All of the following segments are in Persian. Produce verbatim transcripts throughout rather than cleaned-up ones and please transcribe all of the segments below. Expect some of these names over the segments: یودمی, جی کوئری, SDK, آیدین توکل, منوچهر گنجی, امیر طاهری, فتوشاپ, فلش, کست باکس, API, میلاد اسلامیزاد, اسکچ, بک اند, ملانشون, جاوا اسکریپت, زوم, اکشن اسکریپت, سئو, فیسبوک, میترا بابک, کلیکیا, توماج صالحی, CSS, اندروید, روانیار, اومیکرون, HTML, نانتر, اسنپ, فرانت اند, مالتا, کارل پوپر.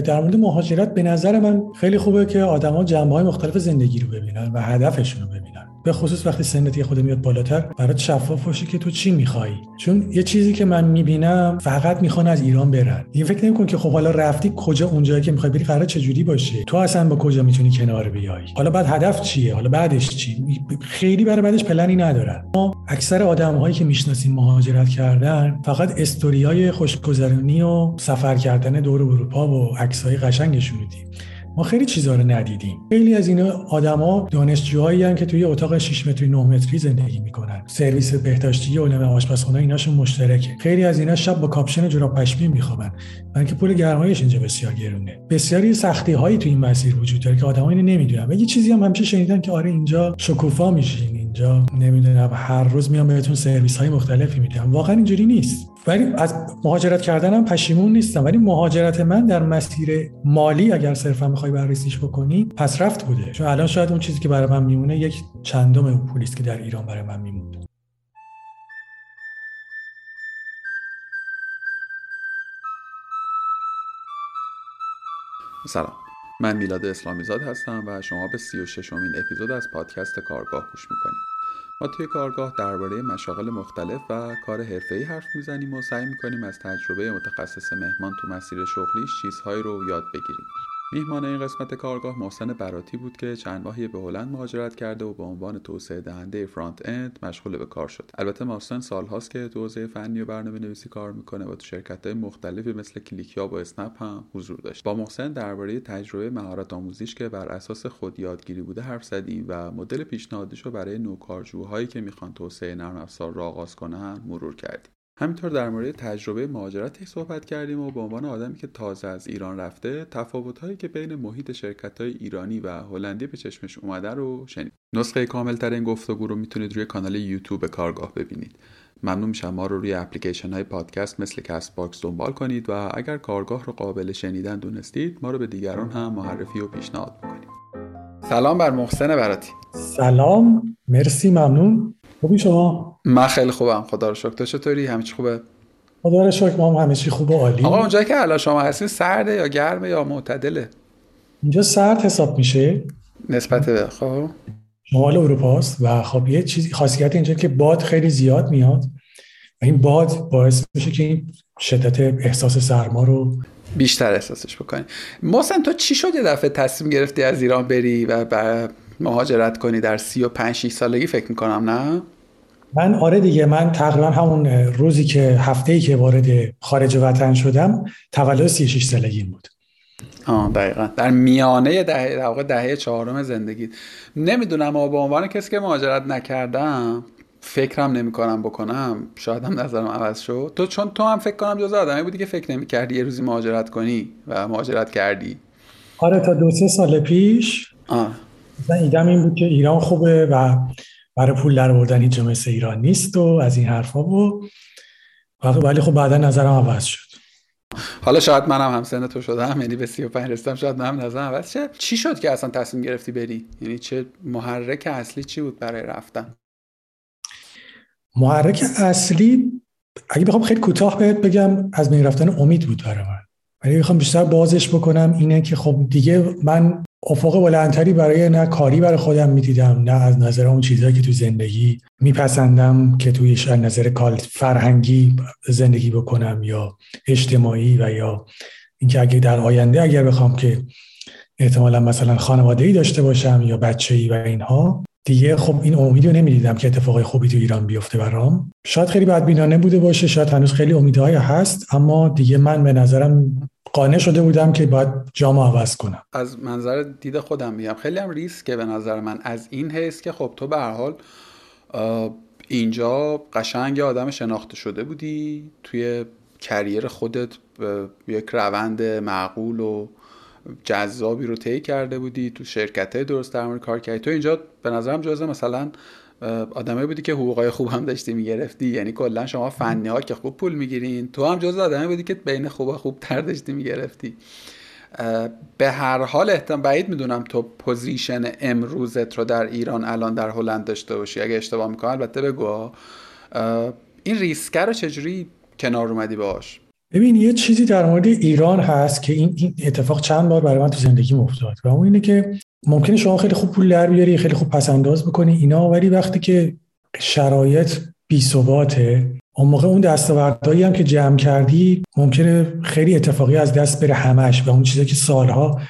در مورد مهاجرت به نظر من خیلی خوبه که آدما جنبه‌های مختلف زندگی رو ببینن و هدفشون رو ببینن، به خصوص وقتی سنتی خود میاد بالاتر برات شفاف باشه که تو چی می‌خوای. چون یه چیزی که من می‌بینم فقط می‌خوان از ایران برن، این فکر نمی‌کن که خب حالا رفتی کجا، اونجایی که می‌خوای بری قرار چه جوری باشه، تو اصلا با کجا می‌تونی کنار بیای، حالا بعد هدف چیه، حالا بعدش چی، خیلی برای بعدش پلنی ندارن. ما اکثر آدم‌هایی که می‌شناسیم مهاجرت کردن فقط استوری‌های خوشگذرونی و سفر کردن دور اروپا و عکس‌های قشنگشون رو دیدیم. ما خیلی چیزا رو ندیدیم. خیلی از این آدما دانشجوهایی هستن که توی اتاق شش متری نه متری زندگی میکنن. سرویس بهداشتی و نمونه آشپزخونه ایناشون مشترکه. خیلی از اینا شب با کاپشن جوراب پشمی میخوابن. من که پول گرمایش اینجا بسیار گرونه. بسیاری سختی هایی توی این مسیر وجود داره که آدما اینو نمیدونن. یه چیزی هم همیشه شنیدن که آره اینجا شکوفا میشین، اینجا نمیدونم هر روز میام بهتون سرویس های مختلفی میدم. واقعا اینجوری نیست. ولی از مهاجرت کردنم پشیمون نیستم، ولی مهاجرت من در مسیر مالی اگر صرفا میخوای بررسیش بکنی پس رفت بوده، چون الان شاید اون چیزی که برای من میمونه یک چندم اون پولیست که در ایران برای من میمونه. سلام، من میلاد اسلامیزاد هستم و شما به سی و ششمین اپیزود از پادکست کارگاه گوش میکنید. ما توی کارگاه درباره مشاغل مختلف و کار حرفه‌ای حرف میزنیم و سعی میکنیم از تجربه متخصص مهمان تو مسیر شغلیش چیزهایی رو یاد بگیریم. میهمان این قسمت کارگاه محسن براتی بود که چند ماهی به هلند مهاجرت کرده و به عنوان توسعه دهنده فرانت اند مشغول به کار شد. البته محسن سالهاست که تو حوزه فنی و برنامه‌نویسی کار میکنه و تو شرکت‌های مختلفی مثل کلیکیا و اسنپ هم حضور داشت. با محسن درباره تجربه مهارت آموزیش که بر اساس خود یادگیری بوده حرف زدیم و مدل پیشنهادیش رو برای نوکارجوهایی که میخوان توسعه نرم افزار را آغاز کنن مرور کردیم. همینطور در مورد تجربه مهاجرت صحبت کردیم و به عنوان آدمی که تازه از ایران رفته تفاوت‌هایی که بین محیط شرکت‌های ایرانی و هلندی به چشمش اومده رو شنید. نسخه کامل‌تر این گفتگو رو میتونید روی کانال یوتیوب کارگاه ببینید. ممنون میشم ما رو روی اپلیکیشن‌های پادکست مثل کست باکس دنبال کنید و اگر کارگاه رو قابل شنیدن دونستید ما رو به دیگران هم معرفی و پیشنهاد بکنید. سلام بر محسن براتی. سلام، مرسی، ممنون. خوبی شما؟ من خیلی خوبم خدا رو شکر. تو چطوری؟ همه چی خوبه؟ خدا رو شکر ما هم همه چی خوبه، عالی. آقا اونجا که الان شما هستین سرده یا گرمه یا معتدله؟ اینجا سرد حساب میشه نسبت به خب شمال اروپا است و خب یه چیزی خاصیت اینجا که باد خیلی زیاد میاد و این باد باعث میشه که این شدت احساس سرما رو بیشتر احساسش بکنی. محسن تو چی شد یه دفعه تصمیم گرفتی از ایران بری و بر... مهاجرت کنی در سی و پنج شش سالگی فکر میکنم؟ نه من آره دیگه، من تقریبا همون روزی که هفته‌ای که وارد خارج وطن شدم تولد سی و شش سالگی بود. آه دقیقاً در میانه دهه در واقع دهه چهارم زندگی. نمیدونم اما به عنوان کسی که مهاجرت نکردم فکرم نمیکنم بکنم، شاید هم نظرم عوض شد. تو چون تو هم فکر کنم جزو آدمی بودی که فکر نمی‌کردی یه روزی مهاجرت کنی و مهاجرت کردی. آره تا دو سه سال پیش آه مثلا ایدم این بود که ایران خوبه و برای پول در آوردن هیچ جا مثل ایران نیست و از این حرفا و ولی خب بعدا نظرم عوض شد. حالا شاید منم هم سن تو شدم، یعنی به سی و پنج رسیدم، شاید منم نظرم عوض شه. چی شد که اصلا تصمیم گرفتی بری؟ یعنی چه محرک اصلی چی بود برای رفتن؟ محرک اصلی اگه بخوام خیلی کوتاه بهت بگم از بین رفتن امید بود برای من، ولی بخوام بیشتر بازش بکنم اینه که خب دیگه من افق بلندتری برای نه کاری برای خودم میدیدم، نه از نظر اون چیزایی که تو زندگی میپسندم که تویش از نظر کال فرهنگی زندگی بکنم یا اجتماعی و یا اینکه اگه در آینده اگر بخوام که احتمالا مثلا خانواده‌ای داشته باشم یا بچه‌ای و اینها، دیگه خب این امیدو نمیدیدم که اتفاقای خوبی تو ایران بیفته برام. شاید خیلی بدبینانه بوده باشه، شاید هنوز خیلی امیدهای هست، اما دیگه من به نظرم قانع شده بودم که باید جامو عوض کنم. از منظر دید خودم میگم خیلی هم ریسکه به نظر من، از این حیث که خب تو به هر حال اینجا قشنگ آدم شناخته شده بودی، توی کریر خودت یک روند معقول و جذابی رو طی کرده بودی، تو شرکته درست در مورد کار کردی. تو اینجا به نظرم جزء مثلا آدمایی بودی که حقوقای خوب هم داشتی میگرفتی، یعنی کلا شما فنی‌ها که خوب پول میگیرین، تو هم جزء آدمایی بودی که بین خوبا خوب‌تر داشتی میگرفتی. به هر حال احتمال بعید میدونم تو پوزیشن امروزت رو در ایران الان در هلند داشته باشی، اگه اشتباه میکنم البته بگو. این ریسک رو چجوری کنار اومدی باهاش؟ ببین یه چیزی در مورد ایران هست که این اتفاق چند بار برای من تو زندگیم افتاد و اون اینه که ممکنه شما خیلی خوب پول در بیاری، خیلی خوب پس انداز بکنی اینا، ولی وقتی که شرایط بی‌ثباته اون موقع اون دستاوردهایی هم که جمع کردی ممکنه خیلی اتفاقی از دست بره همش، و اون چیزی که سالها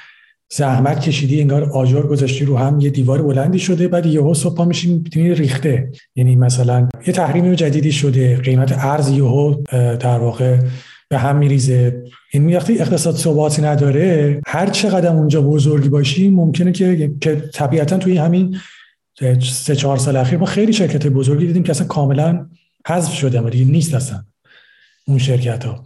زحمت کشیدی انگار آجر گذاشتی رو هم یه دیوار بلندی شده، بعد یهو صبح پا میشین می‌بینی ریخته. یعنی مثلا یه تحریم جدیدی شده، قیمت ارز یهو در واقع به هم میریزه. این وقتی اقتصاد ثباتی نداره هر چقدر اونجا بزرگ باشی ممکنه که که طبیعتاً توی همین سه چهار سال اخیر ما خیلی شرکت بزرگی دیدیم که اصلا کاملاً حذف شده و دیگه نیست اصلا اون شرکت‌ها.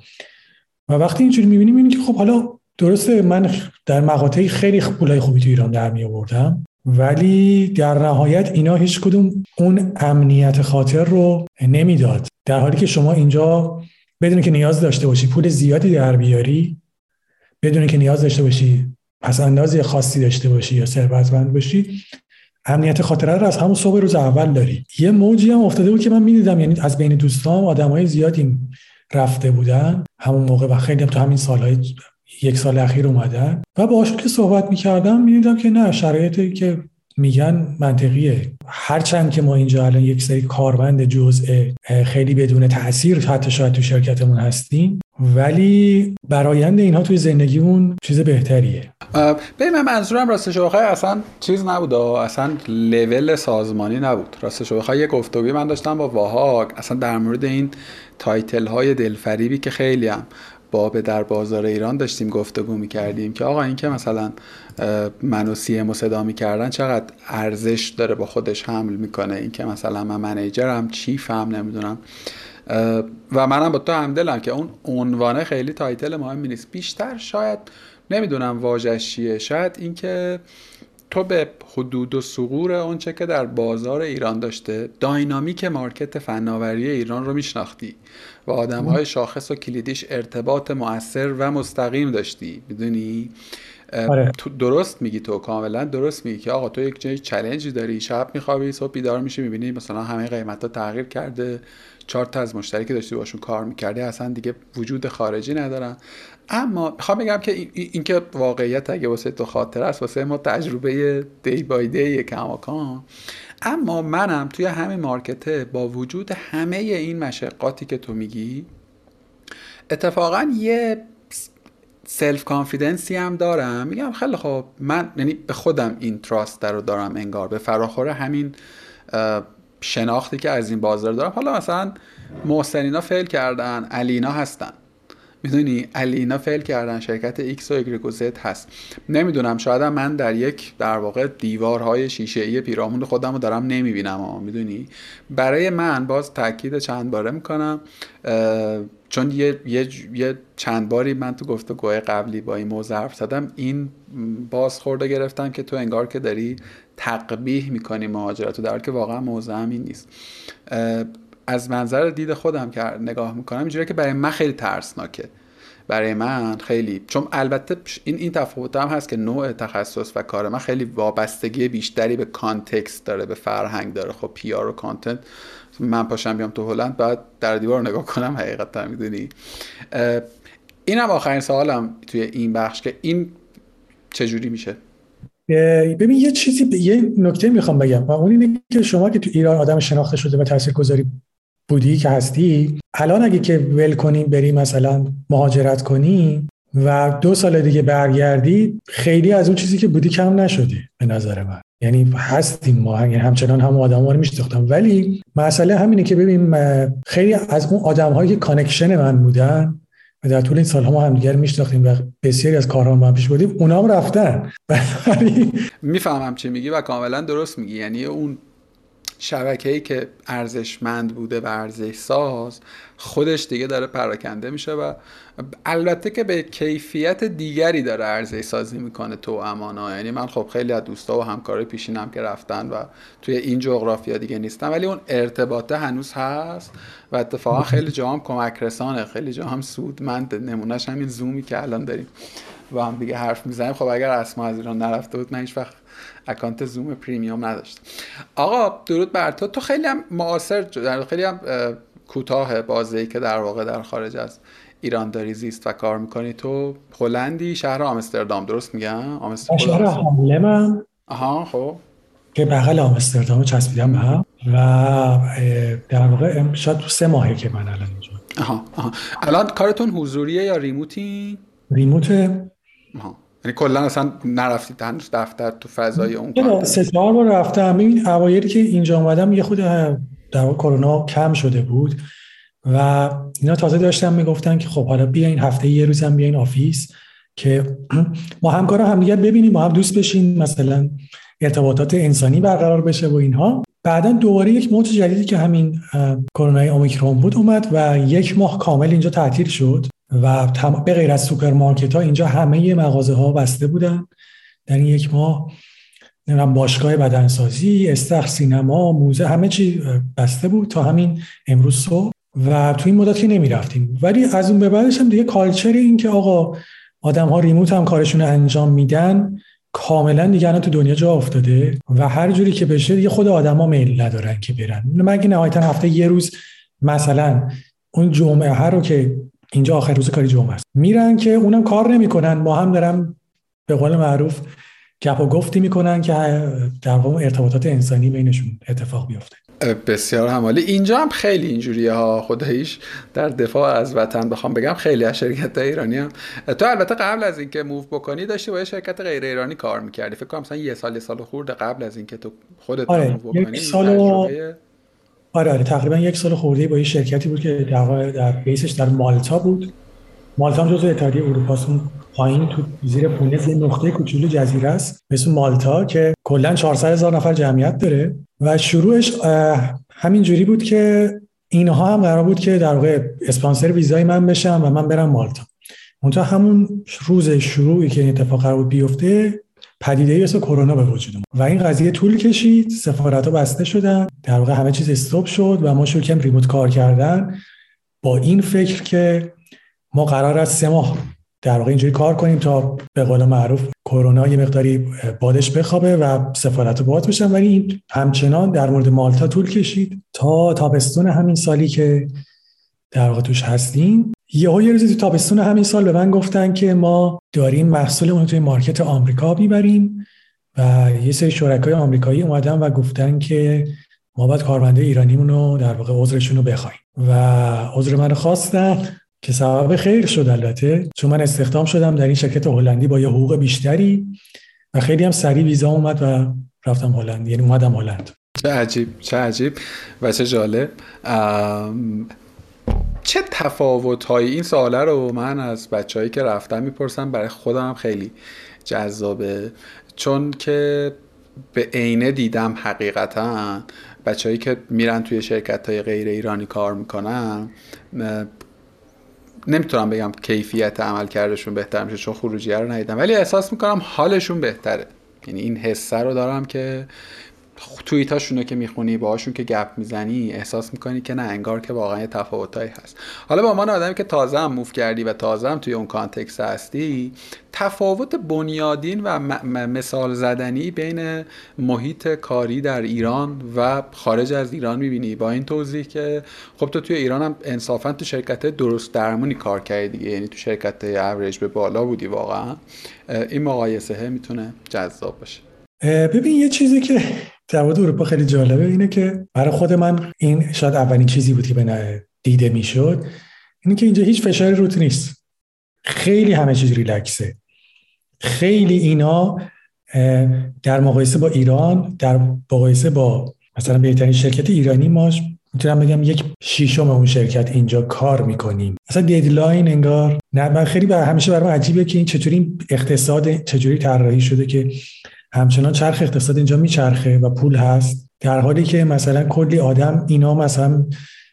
و وقتی اینجوری می‌بینیم اینه که خب حالا درسته من در مقاطعی خیلی پولای خوبی تو ایران در می آوردم، ولی در نهایت اینا هیچ کدوم اون امنیت خاطر رو نمیداد، در حالی که شما اینجا بدون که نیاز داشته باشی پول زیادی در بیاری، بدون که نیاز داشته باشی پس انداز خاصی داشته باشی یا ثروتمند باشی، امنیت خاطره رو از همون صبح روز اول داری. یه موجی هم افتاده بود که من میدیدم، یعنی از بین دوستام آدمای زیادی رفته بودن همون موقع و خیلی هم تو همین سالهای یک سال اخیر اومدن و باهاشون که صحبت می‌کردم می‌دیدم که نه، شرایطی که میگن منطقیه. هرچند که ما اینجا الان یک سری کارمند جزئه خیلی بدون تأثیر حتی شاید تو شرکتمون هستیم، ولی برآیند اینها توی زندگیمون چیز بهتریه. ببین من منظورم راستش بخوای اصلا چیز نبود، اصلا لول سازمانی نبود. راستش بخوای یک گفتگوی من داشتم با واهاگ اصلا در مورد این تایتل های دلفریبی که خیلی هم با به در بازار ایران داشتیم گفتگو می‌کردیم که آقا این که مثلا منو سی ام صدا می‌کردن چقدر ارزش داره با خودش حمل می‌کنه، این که مثلا من منیجرم چیفم نمیدونم، و منم با تو همدلم که اون عنوانه خیلی تایتل مهمی نیست. بیشتر شاید نمیدونم واژش چیه، شاید این که تو به حدود و ثغور اون چه که در بازار ایران داشته داینامیک مارکت فناوری ایران رو میشناختی و آدم‌های شاخص و کلیدیش ارتباط مؤثر و مستقیم داشتی، میدونی؟ آره. تو درست میگی، تو کاملا درست میگی که آقا تو یک جای چالنجی داری، شب میخوابی صبح بیدار میشی میبینی مثلا همه قیمتا تغییر کرده، چهار تا از مشتری که داشتی باشون کار میکردی اصلا دیگه وجود خارجی ندارن. اما میخوام بگم که این, این که واقعیت اگه واسه تو خاطر است، واسه ما تجربه دی بای دی کماکان. اما منم توی همین مارکته با وجود همه این مشقاتی که تو میگی اتفاقا یه سلف کانفیدنسی هم دارم، میگم خیلی خب من یعنی به خودم این تراست رو دارم، انگار به فراخور همین شناختی که از این بازار دارم. حالا مثلا محسنینا فیل کردن، علینا هستن، میدونی علینا فیل کردن، شرکت ایکس و ایگرگ و زد هست، نمیدونم شاید من در یک در واقع دیوارهای شیشه‌ای پیرامون خودم رو دارم نمیبینم ها، میدونی. برای من باز تاکید چند باره میکنم چون یه, یه،, یه چند باری من تو گفتگوهای قبلی با این موضوع حرف زدم، این بازخورده گرفتم که تو انگار که داری تقبیح میکنی مهاجرت رو، در حالی که واقعا موضوع هم این نیست. از منظر دید خودم که نگاه میکنم اینجوریه که برای من خیلی ترسناکه، برای من خیلی، چون البته این این تفاوت هم هست که نوع تخصص و کار من خیلی وابستگی بیشتری به کانتکست داره، به فرهنگ داره. خب پی آر و کانتنت، من پاشم بیام تو هلند بعد در دیوار نگاه کنم حقیقتا، میدونی. اینم آخرین سوالم توی این بخش که این چجوری میشه. ببین یه چیزی ب... یه نکته میخوام بگم و اون اینه که شما که تو ایران آدم شناخته شده و تاثیرگذاری بودی که هستی، الان اگه که ول کنیم بری مثلا مهاجرت کنی و دو سال دیگه برگردی، خیلی از اون چیزی که بودی کم نشدی به نظر من. یعنی هستیم ما، یعنی همچنان هم آدم‌ها رو میشناختم، ولی مسئله همینه که ببین خیلی از اون آدم‌هایی که کانکشن من بودن و در طول این سال‌ها ما همدیگر میشناختیم و بسیاری از کارها ما هم پیش بردیم، اونام رفتن. میفهمم چی میگی و کاملا درست میگی، یعنی اون شبکه‌ای که ارزشمند بوده و ارزش ساز خودش دیگه داره پراکنده میشه و البته که به کیفیت دیگری داره ارزش سازی میکنه تو امانا. یعنی من خب خیلی از دوستا و همکارای پیشینم که رفتن و توی این جغرافیا دیگه نیستن، ولی اون ارتباطه هنوز هست و اتفاقا خیلی جاهام کمک رسانه، خیلی جاهام سودمند. نمونهش همین زومی که الان داریم و هم دیگه حرف میزنیم. خب اگر اسما از ایران نرفته بود من هیچ وقت اکانت زوم پریمیوم نداشتم. آقا درود بر تو. تو خیلی هم معاصر، خیلی هم کوتاه بازی که در واقع در خارج از ایران داری زیست و کار میکنی، تو هلندی، شهر آمستردام، درست میگم؟ آمستردام شهر هاملمم. آها خب که بغل آمستردام چسبیدم به هم و در واقع شاید تو سه ماهه که من الان اینجا. آها آها. الان کارتون حضوریه یا ریموتی؟ ریموته. آها. یعنی کلا اصلا نرفتید هنوز دفتر تو فضای اون کار؟ سه چهار بار رفتم. این اوایلی که اینجا اومدم یه خود در واقع کرونا کم شده بود و اینا تازه داشتم میگفتن که خب حالا بیاین هفته یه روز هم بیاین آفیس که ما همکارا همدیگه ببینیم، ما هم دوست بشیم، مثلا ارتباطات انسانی برقرار بشه و اینها. بعدا دوباره یک موج جدیدی که همین کرونای اومیکرون بود اومد و یک ماه کامل اینجا تعطیل شد و به غیر از سوپرمارکت‌ها اینجا همه مغازه‌ها بسته بودن در این یک ماه. نمیدونم باشگاه بدنسازی، استخر، سینما، موزه، همه چی بسته بود تا همین امروز صبح و تو این مدت که نمی‌رفتیم. ولی از اون به بعدش هم دیگه کالچر این که آقا آدم‌ها ریموت هم کارشون رو انجام میدن کاملا دیگه الان تو دنیا جا افتاده و هر جوری که بشه دیگه خود آدما میل ندارن که برن. من که نهایتا هفته یه روز مثلا اون جمعه هر رو که اینجا آخر روز کاری جمعه است میرن که اونم کار نمیکنن، ما هم دارن به قول معروف گپ و گفتی میکنن که در واقع ارتباطات انسانی بینشون اتفاق بیفته. بسیار همالی. اینجا هم خیلی اینجوریه ها، خداییش در دفاع از وطن بخوام بگم خیلی از شرکت‌های ایرانی هم. تو البته قبل از اینکه موو بکنی داشتی با یه شرکت غیر ایرانی کار میکردی، فکر کنم مثلا یه سال یه سال خورده قبل از اینکه تو خودت موو آره. بکنی یک سال تجربه... آره آره تقریبا یک سال خورده با یه شرکتی بود که در در بیسش در مالتا بود. مالتا هم جزو اتحادیه اروپاست، پایین تو زیر پونز یه نقطه کوچولو جزیره است مثل مالتا که کلا چهارصد هزار نفر جمعیت داره و شروعش همین جوری بود که اینها هم قرار بود که در واقع اسپانسر ویزای من بشن و من برم مالتا. اونجا همون روز شروعی که این اتفاق قرار بود بیفته پدیده ای مثل کرونا به وجود اومد و این قضیه طول کشید، سفارت‌ها بسته شدن، در واقع همه چیز استاپ شد و ما شروع کردیم ریموت کار کردن با این فکر که ما قرار است سه ماه در واقع اینجوری کار کنیم تا به قول معروف کرونا یه مقداری بادش بخوابه و سفارت‌ها باز بشن. ولی این همچنان در مورد مالتا طول کشید تا تابستون همین سالی که در واقع توش هستیم. یهو یه روزی تو تابستون همین سال به من گفتن که ما داریم محصولمون رو توی مارکت آمریکا میبریم و یه سری شرکای آمریکایی اومدن و گفتن که ما باید کارمنده ایرانیمون رو در واقع عذرشون رو بخوایم و عذر منو خواستن که سبب خیر شد البته، چون من استخدام شدم در این شرکت هلندی با یه حقوق بیشتری و خیلی هم سریع ویزا اومد و رفتم هلند، یعنی اومدم هلند. چه عجیب، چه عجیب و چه جالب. ام... چه تفاوت‌هایی، این سواله رو من از بچه‌هایی که رفتم میپرسم، برای خودم خیلی جذابه چون که به عینه دیدم حقیقتاً بچه‌هایی که میرن توی شرکت‌های غیر ایرانی کار میکنن نمیتونم بگم کیفیت عملکردشون بهتر میشه چون خروجیه رو ندیدم، ولی احساس میکنم حالشون بهتره. یعنی این حسه رو دارم که توییتاشون رو که میخونی، باهاشون که گپ میزنی، احساس میکنی که نه، انگار که واقعا یه تفاوتایی هست. حالا با عنوان آدمی که تازه هم موو کردی و تازه هم توی اون کانتکست هستی، تفاوت بنیادین و م- مثال زدنی بین محیط کاری در ایران و خارج از ایران میبینی؟ با این توضیح که خب تو توی ایران هم انصافا تو شرکت درست درمونی کار کردی دیگه، یعنی تو شرکت اوریج به بالا بودی، واقعا این مقایسه میتونه جذاب باشه. ببین یه چیزی که در مورد اروپا خیلی جالبه اینه که برای خود من این شاید اولین چیزی بود که به دیده میشد، اینه که اینجا هیچ فشاری روت نیست، خیلی همه چیز ریلکسه، خیلی اینا در مقایسه با ایران، در مقایسه با مثلا بهترین شرکت ایرانی ما میتونم بگم یک شیشم اون شرکت اینجا کار میکنیم. اصلا ددلاین انگار نه، من خیلی بر همیشه برام عجیبه که این چطوری اقتصاد چجوری طراحی شده که همچنان چرخ اقتصاد اینجا میچرخه و پول هست، در حالی که مثلا کلی آدم اینا مثلا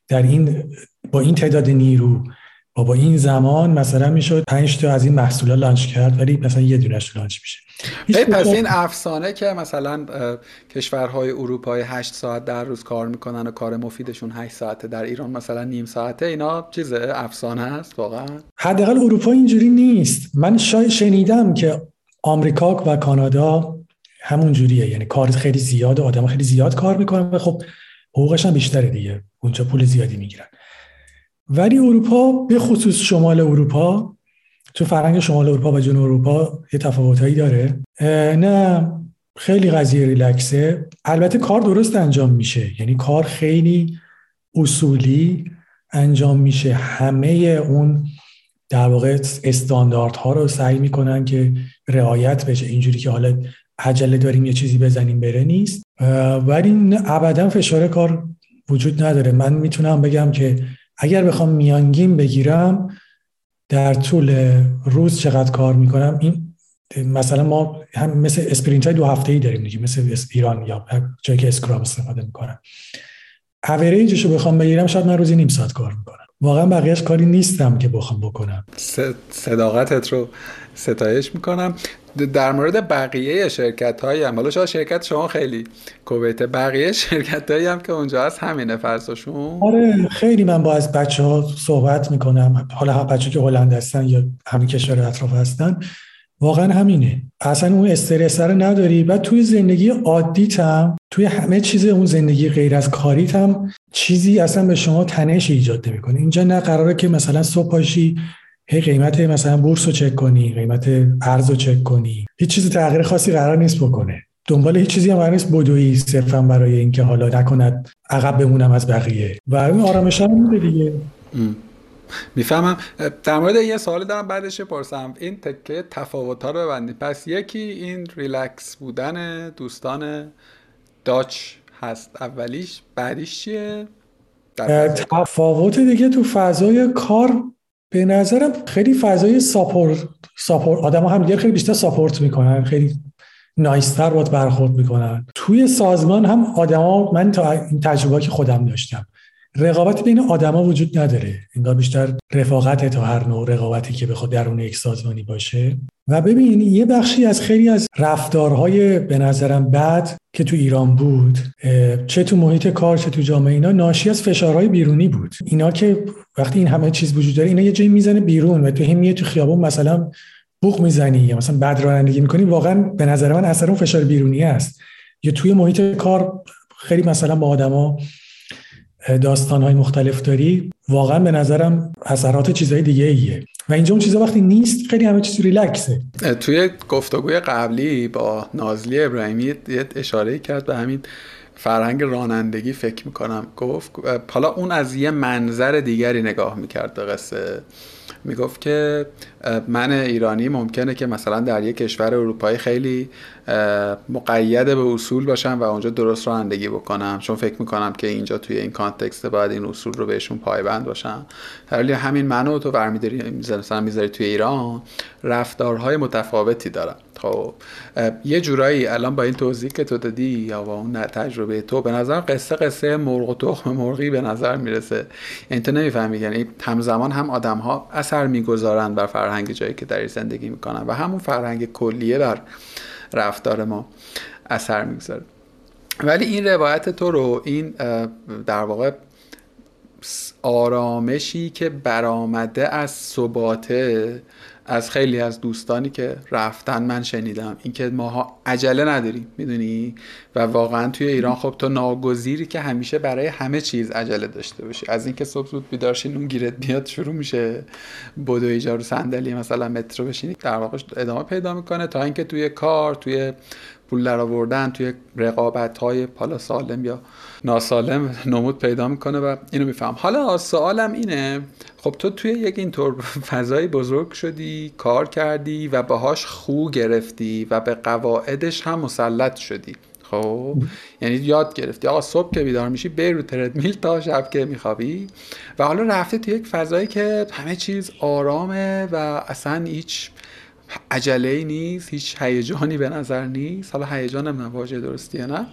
در این با این تعداد نیرو و با این زمان مثلا میشد پنج تا از این محصولا لانچ کرد ولی مثلا یه دونهش لانچ میشه. پس این افسانه که مثلا کشورهای اروپایی هشت ساعت در روز کار میکنن و کار مفیدشون هشت ساعته، در ایران مثلا نیم ساعته، اینا چیز افسانه است واقعا؟ حداقل اروپا اینجوری نیست. من شاید شنیدم که آمریکا و کانادا همون جوریه، یعنی کار خیلی زیاد، آدم خیلی زیاد کار میکنن و خب حقوقش هم بیشتره دیگه، اونجا پول زیادی میگیرن. ولی اروپا به خصوص شمال اروپا، تو فرهنگ شمال اروپا و جنوب اروپا یه تفاوتایی داره. نه خیلی قضیه ریلکسه، البته کار درست انجام میشه، یعنی کار خیلی اصولی انجام میشه، همه اون در واقع استانداردها رو سعی میکنن که رعایت بشه، اینجوری که حالا عجله داریم یه چیزی بزنیم بره نیست. ولی ابدا فشار کار وجود نداره. من میتونم بگم که اگر بخوام میانگین بگیرم در طول روز چقدر کار میکنم، این مثلا ما هم مثل اسپرینت های دو هفته‌ای داریم دیگه، مثل ایران یا جایی که اسکرام استفاده میکنم، اوریجش رو بخوام بگیرم شاید من روزی نیم ساعت کار میکنم. واقعا بقیهش کاری نیستم که بخوام بکنم. صداقتت رو ستایش میکنم. در مورد بقیه شرکت هایی هم، حالا شرکت شما خیلی کوبیته، بقیه شرکت هایی هم که اونجا هست همینه فرساشون؟ آره خیلی. من با از بچه ها صحبت میکنم، حالا بچه که هلند هستن یا همین کشور اطراف هستن، واقعا همینه، اصلا اون استرس رو نداری. بعد توی زندگی عادیت هم، توی همه چیز اون زندگی غیر از کاریت هم چیزی اصلا به شما تنش ایجاد نمیکنه. اینجا نه قراره که مثلا صبح پاشی هی قیمت مثلا بورس رو چک کنی، قیمت ارز رو چک کنی، هیچ چیز تغییر خاصی قرار نیست بکنه. دنبال هیچ چیزی هم قرار نیست بدویی، صرفا برای اینکه حالا نکند عقب بمونم از بقیه. و اون آرامش هم میده دیگه. میفهمم. در مورد یه سوال دارم بعدش بپرسم، این تکه تفاوت‌ها رو ببندید. پس یکی این ریلکس بودن دوستان داچ هست اولیش، بعدیش چیه؟ تفاوت دیگه تو فضای کار به نظرم خیلی فضای ساپورت، ساپورت آدم هم دیگه خیلی بیشتر ساپورت میکنن، خیلی نایستر باید برخورد میکنن. توی سازمان هم آدم ها، من تا این تجربه که خودم داشتم، رقابت بین آدم ها وجود نداره، انگار بیشتر رفاقت تا هر نوع رقابتی که بخواد درون یک سازمانی باشه. و ببین یه بخشی از خیلی از رفتارهای به نظرم بد که تو ایران بود، چه تو محیط کار چه تو جامعه، اینا ناشی از فشارهای بیرونی بود. اینا که وقتی این همه چیز وجود داره، اینا یه جایی میزنه بیرون و تو همیه تو خیابون مثلا بوق میزنی یا مثلا بد رانندگی میکنی، واقعا به نظر من اثر اون فشار بیرونی است. یا توی محیط کار خیلی مثلا با آدما داستان‌های مختلف داری، واقعا به نظرم اثرات چیزهای دیگه ایه. و اینجا اون چیزا وقتی نیست، خیلی همه چیز ریلکسه. توی گفتگوی قبلی با نازلی ابراهیمی یه اشاره کرد به همین فرهنگ رانندگی، فکر میکنم گفت، حالا اون از یه منظر دیگری نگاه میکرد به قصه. میگفت که من ایرانی ممکنه که مثلا در یک کشور اروپایی خیلی مقید به اصول باشم و اونجا درست رانندگی بکنم، چون فکر میکنم که اینجا توی این کانتکست باید این اصول رو بهشون پایبند باشم. در حالی همین منو تو برمیداری مثلا میذاری توی ایران، رفتارهای متفاوتی دارم. خب یه جورایی الان با این توضیح که تو دادی یا با اون تجربه تو، به نظر قصه قصه مرغ و تخم مرغی به نظر میرسه. این تو نمیفهمی، یعنی همزمان هم آدم‌ها اثر میگذارن بر فرهنگ جایی که در زندگی میکنن و همون فرهنگ کلیه بر رفتار ما اثر میگذاره. ولی این روایت تو رو، این در واقع آرامشی که برآمده از ثباته، از خیلی از دوستانی که رفتن من شنیدم، اینکه ماها عجله نداریم، میدونی، و واقعا توی ایران خب تو ناگزیری که همیشه برای همه چیز عجله داشته باشی، از اینکه صبح زود بیدار شین اون گیرت بیاد شروع میشه بدو ایجا رو صندلی مثلا مترو بشینی، در واقع ادامه پیدا میکنه، تا اینکه توی کار، توی پول درآوردن، توی رقابت‌های پالا سالم یا ناسالم نمود پیدا میکنه. و اینو میفهم. حالا سوالم اینه، خب تو توی یک اینطور فضای بزرگ شدی، کار کردی و باهاش خو گرفتی و به قواعدش هم مسلط شدی، خب یعنی یاد گرفتی آقا صبح که بیدار میشی بری رو تردمیل تا شب که میخوابی، و حالا رفتی توی یک فضایی که همه چیز آرامه و اصلا هیچ عجله‌ای نیست، هیچ هیجانی به نظر نیست. حالا هیجان هم واژه درستیه، نه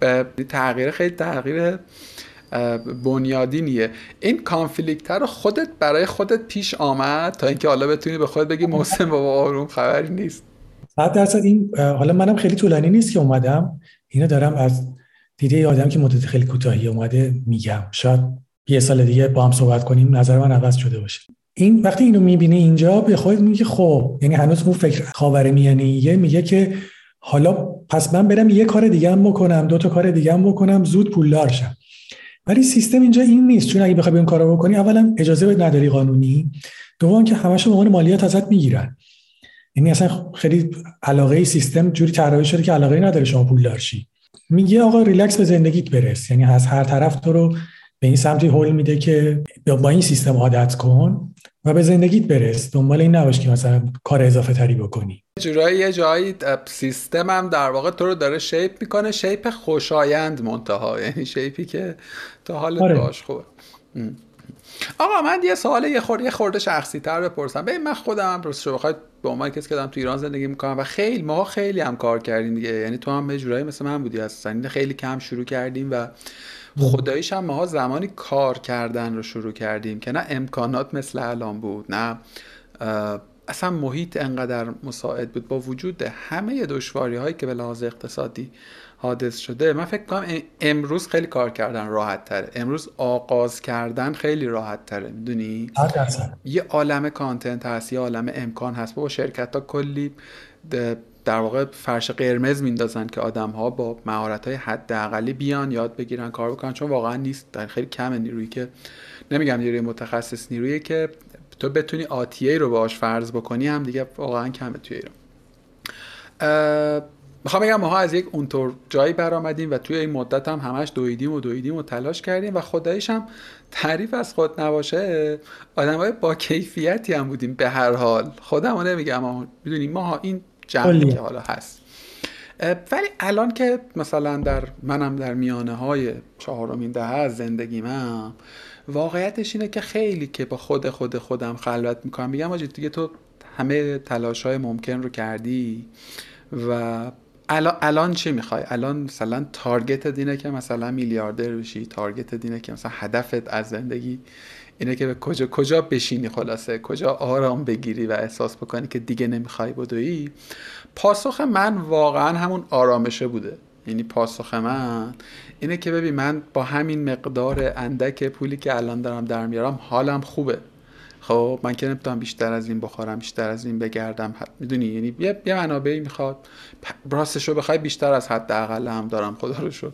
به تغییر، خیلی تغییر بنیادینیه. این کانفلیکت رو خودت برای خودت پیش آمد تا اینکه حالا بتونی به خودت بگی محسن بابا آروم، خبری نیست؟ صد درصد. این حالا منم خیلی طولانی نیست که اومدم، اینو دارم از دیده آدم که مدت خیلی کوتاهی اومده میگم، شاید یه سال دیگه با هم صحبت کنیم نظر من عوض شده باشه. این وقتی اینو میبینی اینجا به خودت میگی خب، یعنی هنوز اون فکر خاورمیانه میگه که حالا پس من برم یه کار دیگه هم بکنم، دو تا کار دیگه هم بکنم، زود پولدار شم. ولی سیستم اینجا این نیست، چون اگه بخوای به این کارا بکنی اولا اجازه بد نداری قانونی، دوم که همش به عنوان مالیات ازت میگیرن. یعنی اصلا خیلی علاقه سیستم جوری طراحی شده که علاقه نداره شما پولدار شی. میگه آقا ریلکس به زندگیت برس، یعنی از هر طرف تو رو به این سمتی هول میده که با این سیستم عادت کن و به زندگیت برس، دنبال این نباش که مثلا کار اضافه تری بکنی. جورایی یه جایی سیستم هم در واقع تو رو داره شیپ میکنه، شیپ خوشایند منتها، یعنی شیپی که تا حالت آره. باش خوب. آقا من یه سوال یه خورده یه خورده شخصی تر بپرسم. ببین من خودم هم درستش بخواد به عنوان کسی که دارم تو ایران زندگی میکنم و خیلی ما خیلی هم کار کردیم دیگه، یعنی تو هم به جورایی مثل من بودی، اصلا خیلی کم شروع کردیم و خداییش هم ماها زمانی کار کردن رو شروع کردیم که نه امکانات مثل الان بود، نه اصلا محیط انقدر مساعد بود. با وجود همه دشواری هایی که به لحاظ اقتصادی حادث شده، من فکر کنم امروز خیلی کار کردن راحت تره، امروز آغاز کردن خیلی راحت تره، میدونی؟ یه عالمه کانتنت هست، یه عالمه امکان هست، با شرکت ها کلی در واقع فرش قرمز میندازن که آدم ها با مهارت های حداقلی بیان یاد بگیرن کار بکنن، چون واقعا نیست، در خیلی کم نیرویی که نمیگم نیروی متخصص، نیرویی که تو بتونی آتیه رو باش فرض بکنی هم دیگه واقعا کمه توی ایران. میخوام بگم ماها از یک اونطور جایی برآمدیم و توی این مدت هم همش دویدیم و دویدیم و تلاش کردیم و خداییش هم تعریف از خود نباشه آدمای با کیفیتی هم بودیم به هر حال، خودمو نمیگم، میدونی ماها این جمعی که حالا هست. ولی الان که مثلا در منم در میانه های چهارمین دهه زندگیمم، واقعیتش اینه که خیلی که با خود خود خودم خلوت میکنم، میگم آجی دیگه تو همه تلاش های ممکن رو کردی و الان, الان چی میخوای؟ الان مثلا تارگتت اینه که مثلا میلیاردر بشی، تارگتت اینه که مثلا هدفت از زندگی اینه که به کجا کجا بشینی، خلاصه کجا آرام بگیری و احساس بکنی که دیگه نمیخوای بدویی. پاسخ من واقعا همون آرامشه بوده، یعنی پاسخ من اینه که ببین من با همین مقدار اندک پولی که الان دارم در میارم حالم خوبه. خب من که نمیتونم بیشتر از این بخورم، بیشتر از این بگردم، میدونی؟ یعنی یه یه منابعی میخواد، راستشو بخوای بیشتر از حد اقل هم دارم خدا رو شکر.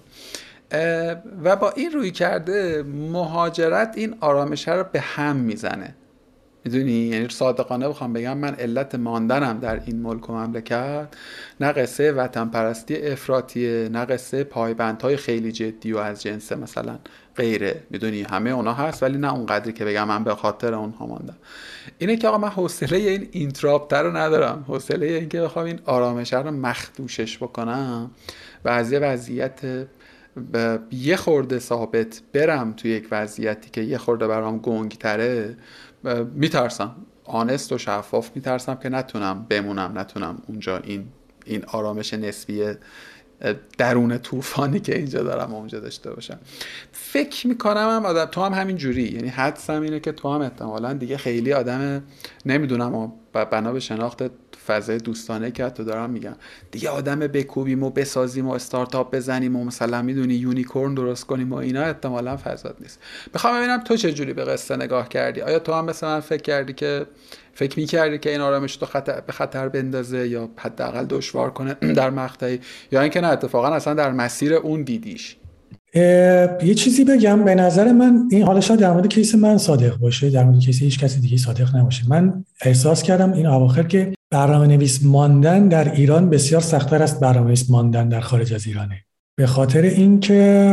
و با این روی کرده مهاجرت این آرامشه رو به هم میزنه، میدونی؟ یعنی صادقانه بخوام بگم من علت ماندنم در این ملک و مملکت نه قصه وطن پرستی افراطیه، نه قصه پایبندهای خیلی جدی و از جنس مثلا غیره، میدونی؟ همه اونا هست ولی نه اونقدری که بگم من به خاطر اونها ماندم. اینه که آقا من حوصله این اینتراپتر رو ندارم، حوصله این که بخوام این آرامشه رو مخدوشش بکنم و از یه وضعیت یه خورده ثابت برم توی یک وضعیتی که یه خورده برام گنگتره. میترسم، آنست و شفاف میترسم که نتونم بمونم، نتونم اونجا این این آرامش نسبی درون طوفانی که اینجا دارم اونجا داشته باشم. فکر میکنم هم آدم تو هم همین جوری، یعنی حدسم اینه که تو هم احتمالاً دیگه خیلی آدم، نمیدونم بنا به شناخت فضای دوستانه که تو دارم میگم دیگه آدم بکوبیم و بسازیم و استارتاپ بزنیم و مثلا میدونی یونیکورن درست کنیم و اینا احتمالاً فضات نیست. میخوام ببینم تو چه جوری به قصه نگاه کردی، آیا تو هم مثلا فکر کردی که فکر می‌کردی که این آرامش تو خطر به خطر بندازه یا حداقل دشوار کنه در مقطعی، یا اینکه نه اتفاقا اصلا در مسیر اون دیدیش؟ یه چیزی بگم، به نظر من این حالا شاید در مورد کیس من صادق باشه، در مورد کیس هیچ کسی دیگه صادق نباشه. من احساس کردم این اواخر که برنامه‌نویس ماندن در ایران بسیار سخت‌تر است برنامه‌نویس ماندن در خارج از ایرانه، به خاطر اینکه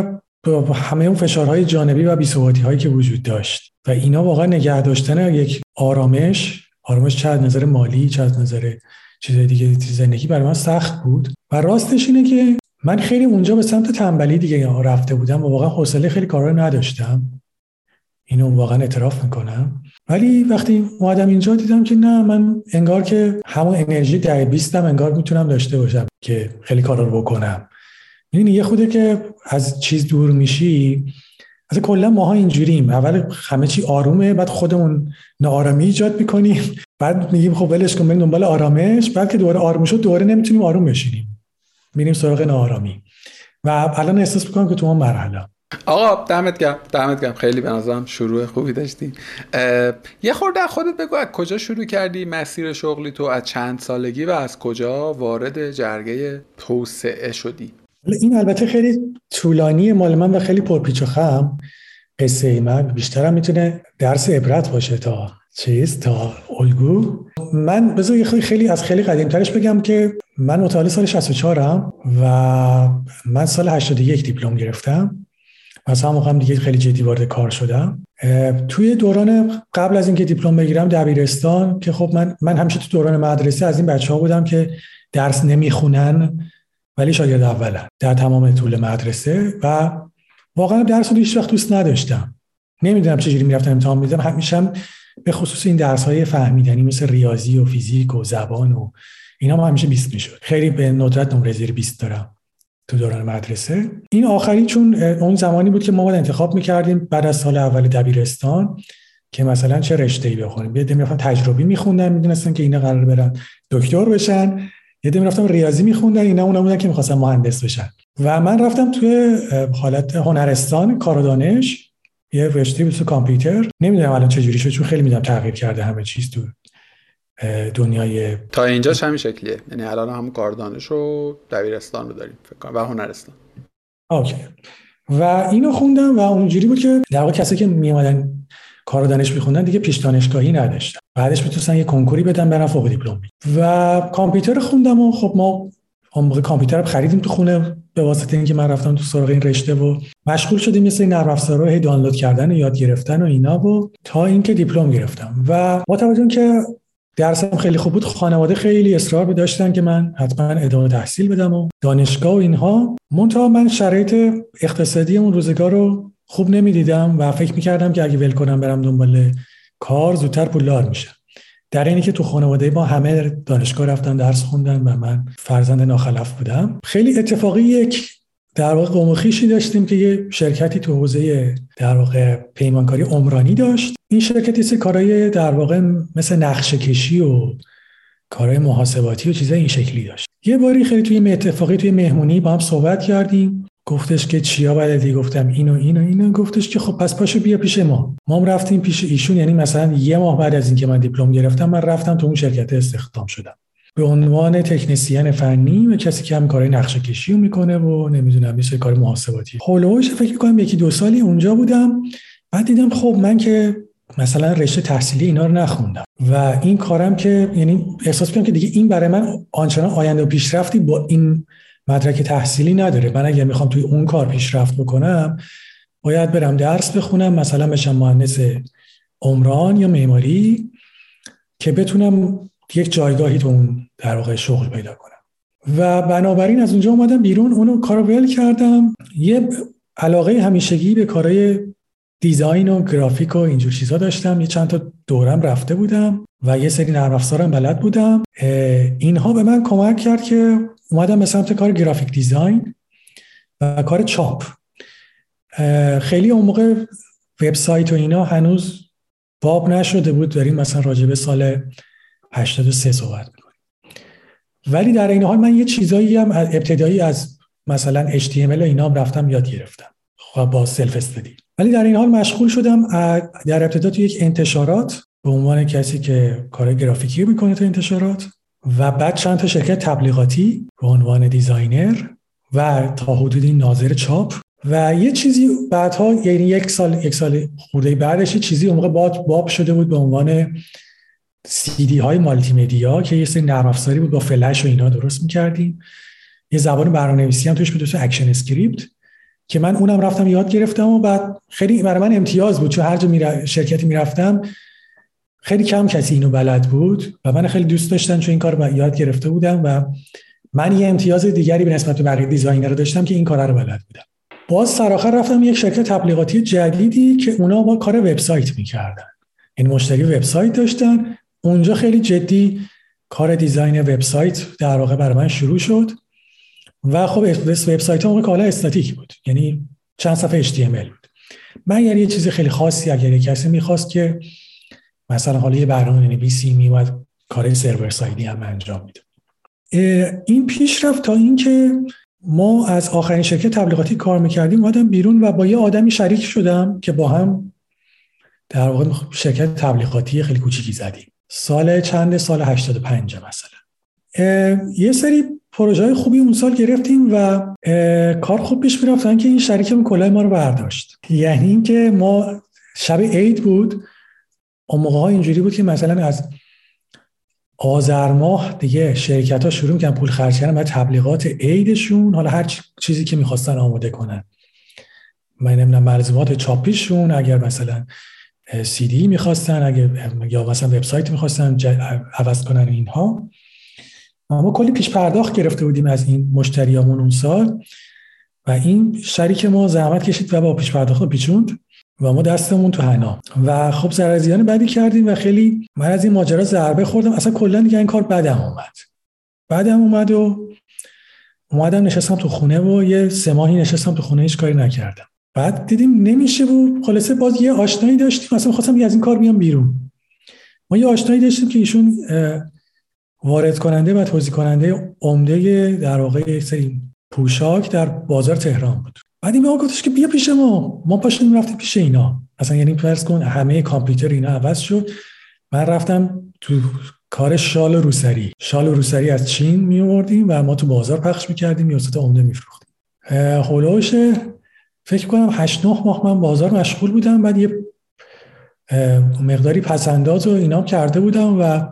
همه اون فشارهای جانبی و بی‌ثباتی‌هایی که وجود داشت و اینا واقعا نگه داشتن یک آرامش آرامش چه از نظر مالی چه از نظر چیزای دیگه زندگی برای من سخت بود. و راستش اینه که من خیلی اونجا به سمت تنبلی دیگه رفته بودم و واقعا حوصله خیلی کارا نداشتم، اینو واقعا اعتراف میکنم. ولی وقتی اومدم اینجا دیدم که نه، من انگار که همون انرژی ده بیستم انگار میتونم داشته باشم که خیلی کارا رو بکنم. یعنی یه خوده که از چیز دور میشی، اصلا کلا ماها اینجوریم، اول همه چی آرومه، بعد خودمون ناآرامی ایجاد میکنیم، بعد میگیم خب ولش کن بریم دنبال آرامش، بعد که دوباره آروم شد دوباره نمیتونیم آروم بشینیم، میریم سراغ ناآرامی و الان احساس میکنم که تو اون مرحله. آقا دمت گرم، دمت گرم، خیلی به نظرم شروع خوبی داشتیم. یه خورده خودت بگو از کجا شروع کردی مسیر شغلی تو، از چند سالگی و از کجا وارد جرگه توسعه شدی؟ این البته خیلی طولانی مال من و خیلی پرپیچ و خم قصه من، بیشترم میتونه درس عبرت باشه تا چیز، تا الگو. من بذار خیلی از خیلی قدیمترش بگم که من متولد سال شصت و چهارم و من سال هشتاد و یک دیپلم گرفتم و از همون هم دیگه خیلی جدی وارد کار شدم. توی دوران قبل از اینکه دیپلم بگیرم دبیرستان، که خب من من همیشه تو دوران مدرسه از این بچه‌ها بودم که درس نمیخونن ولی شاگرد اولن در تمام طول مدرسه و واقعا درس رو هیچ وقت دوست نداشتم. نمیدونم چجوری میرفتم امتحان میدادم، همیشه به خصوص این درس‌های فهمیدنی مثل ریاضی و فیزیک و زبان و اینا من همیشه بیست میشد. خیلی به ندرت نمره زیر بیست دارم تو دوران مدرسه. این آخری چون اون زمانی بود که ما باید انتخاب میکردیم بعد از سال اول دبیرستان که مثلا چه رشته‌ای بخونیم. یه دمی رفتم تجربی می‌خوندم، می‌دونستم که اینا قراره برن دکتر بشن. یه دمی رفتم ریاضی می‌خوندن، اینا اونا بودن که می‌خواستن مهندس بشن. و من رفتم توی حالت هنرستان کار و دانش، یه رشته بود تو کامپیوتر. نمی‌دونم الان چجوری شد، چون خیلی می‌دونم تغییر کرده همه چیز تو دنیای تا اینجاش همین شکلیه. یعنی الان هم کار دانش و دبیرستان رو داریم فکر کنم و هنرستان. اوکی. و اینو خوندم و اونجوری بود که در واقع کسایی که میومدن کار دانش میخوندن دیگه پیش دانشگاهی نداشتن، بعدش میتونستن یه کنکوری بدن برن فوق دیپلم. و کامپیوتر خوندم و خب ما عمر کامپیوتر رو خریدیم تو خونه به واسطه اینکه من رفتم تو سراغ این رشته و مشغول شدیم مثل نرم افزارها هی دانلود کردن و یاد گرفتن و اینا و تا اینکه دیپلم گرفتم. و با توجه اینکه درسم خیلی خوب بود، خانواده خیلی اصرار داشتن که من حتما ادامه تحصیل بدم و دانشگاه و اینها. منتها من شرایط اقتصادی اون روزگار رو خوب نمیدیدم و فکر میکردم که اگه ول کنم برم دنبال کار زودتر پولدار میشم. در اینی که تو خانواده ما همه دانشگاه رفتن درس خوندن و من فرزند ناخلف بودم. خیلی اتفاقی یک در واقع قوم خویشی داشتیم که یه شرکتی تو حوزه در واقع پیمانکاری عمرانی داشت. این شرکتی سه کارهای در واقع مثل نقشه کشی و کارهای محاسباتی و چیزای این شکلی داشت. یه باری خیلی توی اتفاقی توی مهمونی با هم صحبت کردیم، گفتش که چیا بلدی؟ گفتم اینو اینو اینو. گفتش که خب پس پاشو بیا پیش ما. ما هم رفتیم پیش ایشون. یعنی مثلا یه ماه بعد از اینکه من دیپلم گرفتم من رفتم تو اون شرکت استخدام شدم به عنوان تکنسین فنی و کسی که هم کارهای نقشه کشی رو میکنه و نمیدونم میشه کار محاسباتی. هولوش فکر می‌کنم یکی دو سالی اونجا بودم. بعد دیدم خب من که مثلا رشته تحصیلی اینا رو نخوندم و این کارم که یعنی احساس می‌کنم که دیگه این برای من آنچنان آینده و پیشرفتی با این مدرک تحصیلی نداره. من اگه میخوام توی اون کار پیشرفت بکنم باید برم درس بخونم، مثلا بشم مهندس عمران یا معماری که بتونم یک جایگاهی تو اون در واقع شغل پیدا کنم. و بنابراین از اونجا اومدم بیرون، اونو کارو ول کردم. یه علاقه همیشگی به کارهای دیزاین و گرافیک و اینجور چیزا داشتم. یه چند تا دورم رفته بودم و یه سری نرم افزارم بلد بودم. اینها به من کمک کرد که اومدم به سمت کار گرافیک دیزاین و کار چاپ. خیلی اون موقع وبسایت و اینا هنوز باب نشده بود، داریم مثلا راجبه سال هشتاد و سه صحبت می‌کنیم. ولی در این حال من یه چیزایی هم ابتدایی از مثلا اچ تی ام ال و اینا رفتم یاد گرفتم خب با سلف استادی. ولی در این حال مشغول شدم در ابتدا تو یک انتشارات به عنوان کسی که کار گرافیکی می‌کنه تو انتشارات و بعد چند تا شرکت تبلیغاتی به عنوان دیزاینر و تا حدودی ناظر چاپ. و یه چیزی بعدها یعنی یک سال یک سال خورده بعدش یه چیزی اون موقع باب شده بود به عنوان سی دی های مالتی مدیا که یه سری نرم افزاری بود با فلش و اینا درست می‌کردیم. یه زبان برنامه‌نویسی هم توش بود، تو اکشن اسکریپت، که من اونم رفتم یاد گرفتم و بعد خیلی برای من امتیاز بود چون هر جا می شرکتی می‌رفتم خیلی کم کسی اینو بلد بود و من خیلی دوست داشتم چون این کار رو یاد گرفته بودم و من یه امتیاز دیگری به نسبت بقیه دیزاینرها داشتم که این کارا رو بلد بودم. باز سراخر رفتم یک شرکت تبلیغاتی جدیدی که اونا با کار وبسایت می‌کردن. این مشتری وبسایت داشتن. اونجا خیلی جدی کار دیزاین وبسایت در واقع برای من شروع شد و خب وبسایت اون کالا استاتیک بود، یعنی چند صفحه اچ تی ام ال بود. من یعنی یه چیز خیلی خاصی اگر کسی می‌خواست که مثلا حالا یه برنامه‌نویسی میواد کار سرور سایدی هم انجام میده. این پیش رفت تا اینکه ما از آخرین شرکت تبلیغاتی کار میکردیم اومدم بیرون و با یه آدمی شریک شدم که با هم در واقع شرکت تبلیغاتی خیلی کوچیکی زدیم. سال چند سال هشتاد و پنج مثلا. یه سری پروژه‌های خوبی اون سال گرفتیم و کار خوب پیش می‌رفتن که این شریکم کلاه ما رو برداشت. یعنی اینکه ما شب عید بود، اون موقع‌ها اینجوری بود که مثلا از آذر ماه دیگه شرکت‌ها شروع می‌کردن پول خرج کردن برای تبلیغات عیدشون، حالا هر چیزی که می‌خواستن آماده کنن. من نمی‌دونم ملزومات چاپیشون، اگر مثلا سی دی می‌خواستن، اگر یا مثلا وبسایت می‌خواستن عوض کنن اینها. ما کلی پیش پرداخت گرفته بودیم از این مشتریامون اون سال و این شریک ما زحمت کشید و با پیش پرداخت پیچوند و ما دستمون تو حنا و خب ضرر و زیان بدی کردیم و خیلی من از این ماجرا ضربه خوردم. اصلا کلا دیگه این کار بدم اومد بدم اومد و اومدم نشستم تو خونه و یه سه ماهی نشستم تو خونه هیچ کاری نکردم. بعد دیدیم نمیشه و خلاصه باز یه آشنایی داشتیم، اصلا خواستم از این کار بیام بیرون. ما یه آشنایی داشتیم که ایشون وارد کننده و توزیع کننده عمده در واقع سری پوشاک در بازار تهران بود. بعد این به ما گفتش که بیا پیش ما. ما پاشیم رفتیم پیش اینا. اصلا یعنی فرض کن همه کامپیوتر اینا عوض شد. من رفتم تو کار شال و روسری. شال و روسری از چین می آوردیم و ما تو بازار پخش می‌کردیم، میوسط عمده می‌فروختیم. هولوش فکر کنم هشت نه ماه من بازار مشغول بودم. بعد یه مقداری پسنداز و اینا کرده بودم و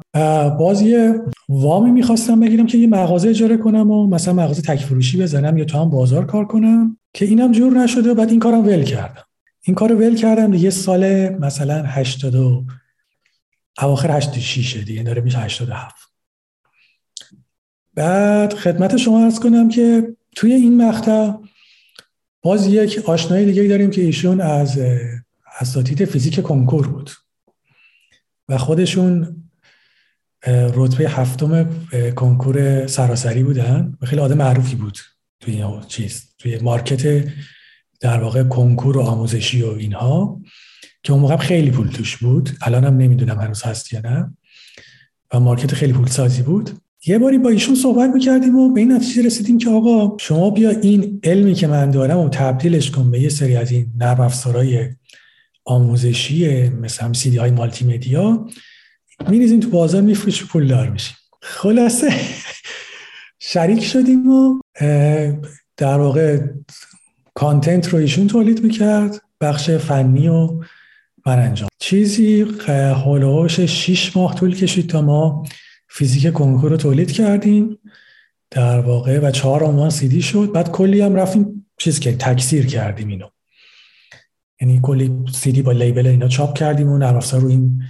باز یه وامی میخواستم بگیرم که یه مغازه اجاره کنم و مثلا مغازه تکفروشی بزنم یا تو هم بازار کار کنم که اینم جور نشده. بعد این کارم ول کردم این کارو ول کردم دیگه. سال مثلا هشتاد و اواخر هشتاد و شش دیگه داره میشه هشتاد و هفت. بعد خدمت شما عرض کنم که توی این مقطع باز یک آشنایی دیگه داریم که ایشون از اساتید فیزیک کنکور بود و خودشون رتبه هفتم کنکور سراسری بودن و خیلی آدم معروفی بود توی این چیز، توی مارکت در واقع کنکور و آموزشی و اینها که اون موقع خیلی پول توش بود. الان هم نمیدونم هنوز هست یا نه و مارکت خیلی پول سازی بود. یه باری با ایشون صحبت میکردیم و به این نتیجه رسیدیم که آقا شما بیا این علمی که من دارم و تبدیلش کن به یه سری از این نرم افزارهای آموزشی مثلا سی دی های مالتی مدیا، میریزیم تو بازار میفروشیم پولدار میشیم. خلاصه شریک شدیم و در واقع کانتنت رو ایشون تولید میکرد، بخش فنی و من انجام. چیزی هولوش شش ماه طول کشید تا ما فیزیک کنکور رو تولید کردیم در واقع و چهار عنوان سی دی شد. بعد کلی هم رفتیم چیز که تکثیر کردیم اینو، یعنی کلی سی دی با لیبل اینا چاپ کردیم و نرم افزار رو این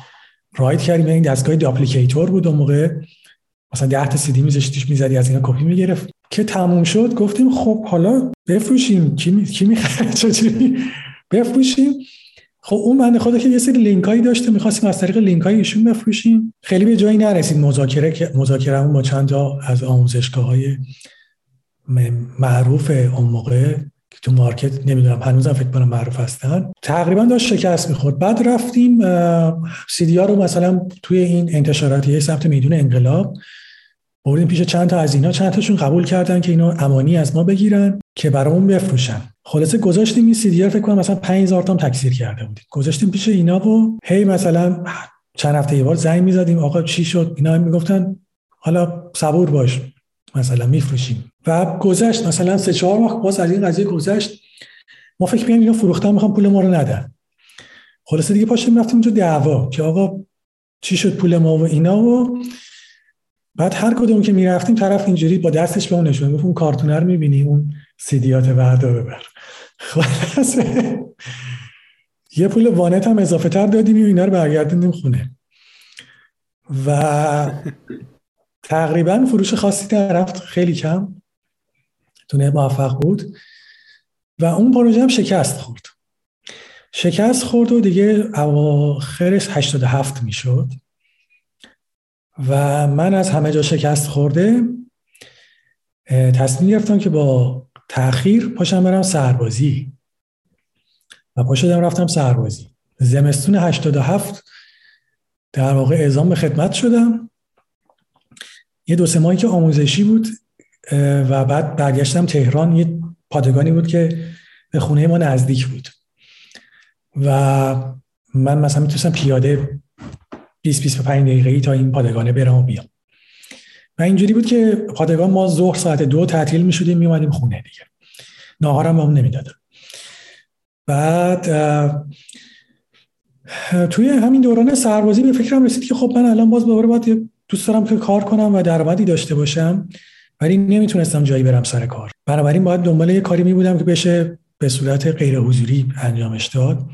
رایت کردیم. این دستگاه داپلیکیتور بود اون موقع، مثلا ده تا سی دی میذاشتیش میزدی از اینا کپی میگرفت. که تموم شد گفتیم خب حالا بفروشیم، کی می... کی میخره چجوری بفروشیم. خب اون بنده خدا که یه سری لینکایی داشته می‌خواستیم از طریق لینکای ایشون بفروشیم، خیلی به جایی نرسید. مذاکره که مذاکرهمون با چند تا از آموزشگاه‌های معروف اون موقع تو مارکت، نمیدونم هنوزم فکر کنم معروف هستن، تقریبا داشت شکست میخورد. بعد رفتیم سی دی ها رو مثلا توی این انتشاراتی سمت میدون انقلاب بردیم پیش چند تا از اینا، چند تاشون قبول کردن که اینا امانی از ما بگیرن که برامون بفروشن. خلاصه گذاشتیم این سی دی ها فکر کنم مثلا پنج هزار تا هم تکثیر کرده بودیم، گذاشتیم پیش اینا و هی مثلا چند هفته یه بار زنگ میزدیم آقا چی شد. اینا میگفتن حالا صبور باش مثلا میفروشیم. و گذشت مثلا سه چهار ماه باز از این قضیه گذشت، ما فکر می‌کنیم اینا فروختن میخوام پول ما رو ندن. خلاصه دیگه پاشیم رفتیم اونجا دعوا که آقا چی شد پول ما و اینا. و بعد هر کدوم که میرفتیم طرف اینجوری با دستش به اون نشون می‌داد، اون کارتونه رو می‌بینی، اون سیدیات وردا ببر. خلاصه یه پول وانت هم اضافه تر دادیم و اینا رو برگردوندیم خونه و تقریبا فروش خاصی طرف خیلی کم تونه موفق بود و اون پروژه هم شکست خورد شکست خورد و دیگه اواخرش هشتاد و هفت میشد و من از همه جا شکست خورده تصمیم گرفتم که با تأخیر پاشم برم سربازی و پاشدم رفتم سربازی. زمستون هشتاد و هفت در واقع اعزام به خدمت شدم. یه دو سه ماهی که آموزشی بود و بعد برگشتم تهران. یه پادگانی بود که به خونه ما نزدیک بود و من مثلا میتونستم پیاده بیست بیست و پنج دقیقه‌ای تا این پادگانه برم و بیام. و اینجوری بود که پادگان ما ظهر ساعت دو تعطیل می‌شدیم، میومدیم خونه دیگه، ناهارم هم نمیدادن. بعد توی همین دوران سربازی به فکرم رسید که خب من الان باز باور باید دوست دارم که کار کنم و درآمدی داشته باشم، ولی نمیتونستم جایی برم سر کار، بنابراین باید دنبال یه کاری میبودم که بشه به صورت غیر حضوری انجامش داد.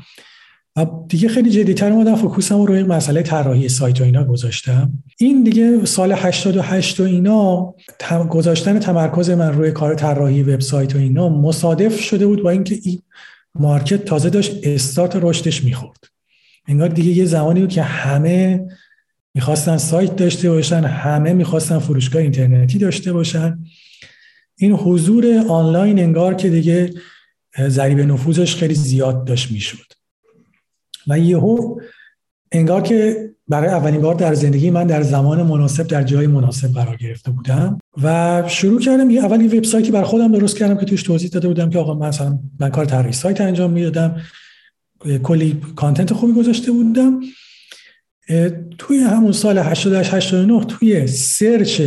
و دیگه خیلی جدی‌تر اومدم فوکوسم رو روی مسئله طراحی سایت و اینا گذاشتم. این دیگه سال هشتاد و هشت و اینا گذاشتن تمرکز من روی کار طراحی وبسایت و اینا مصادف شده بود با اینکه این مارکت تازه داشت استارت رشدش می‌خورد. انگار دیگه یه زمانی بود که همه می‌خواستن سایت داشته باشن، همه می‌خواستن فروشگاه اینترنتی داشته باشن. این حضور آنلاین انگار که دیگه ضریب نفوذش خیلی زیاد داشت می‌شد. و یهو انگار که برای اولین بار در زندگی من در زمان مناسب در جای مناسب قرار گرفته بودم و شروع کردم یه اول یه وبسایتی برای خودم درست کردم که توش توضیح داده بودم که آقا من مثلا من کار طراحی سایت انجام میدادم، کلی کانتنت خوبی گذاشته بودم. توی همون سال هشتاد و هشت هشتاد و نه توی سرچ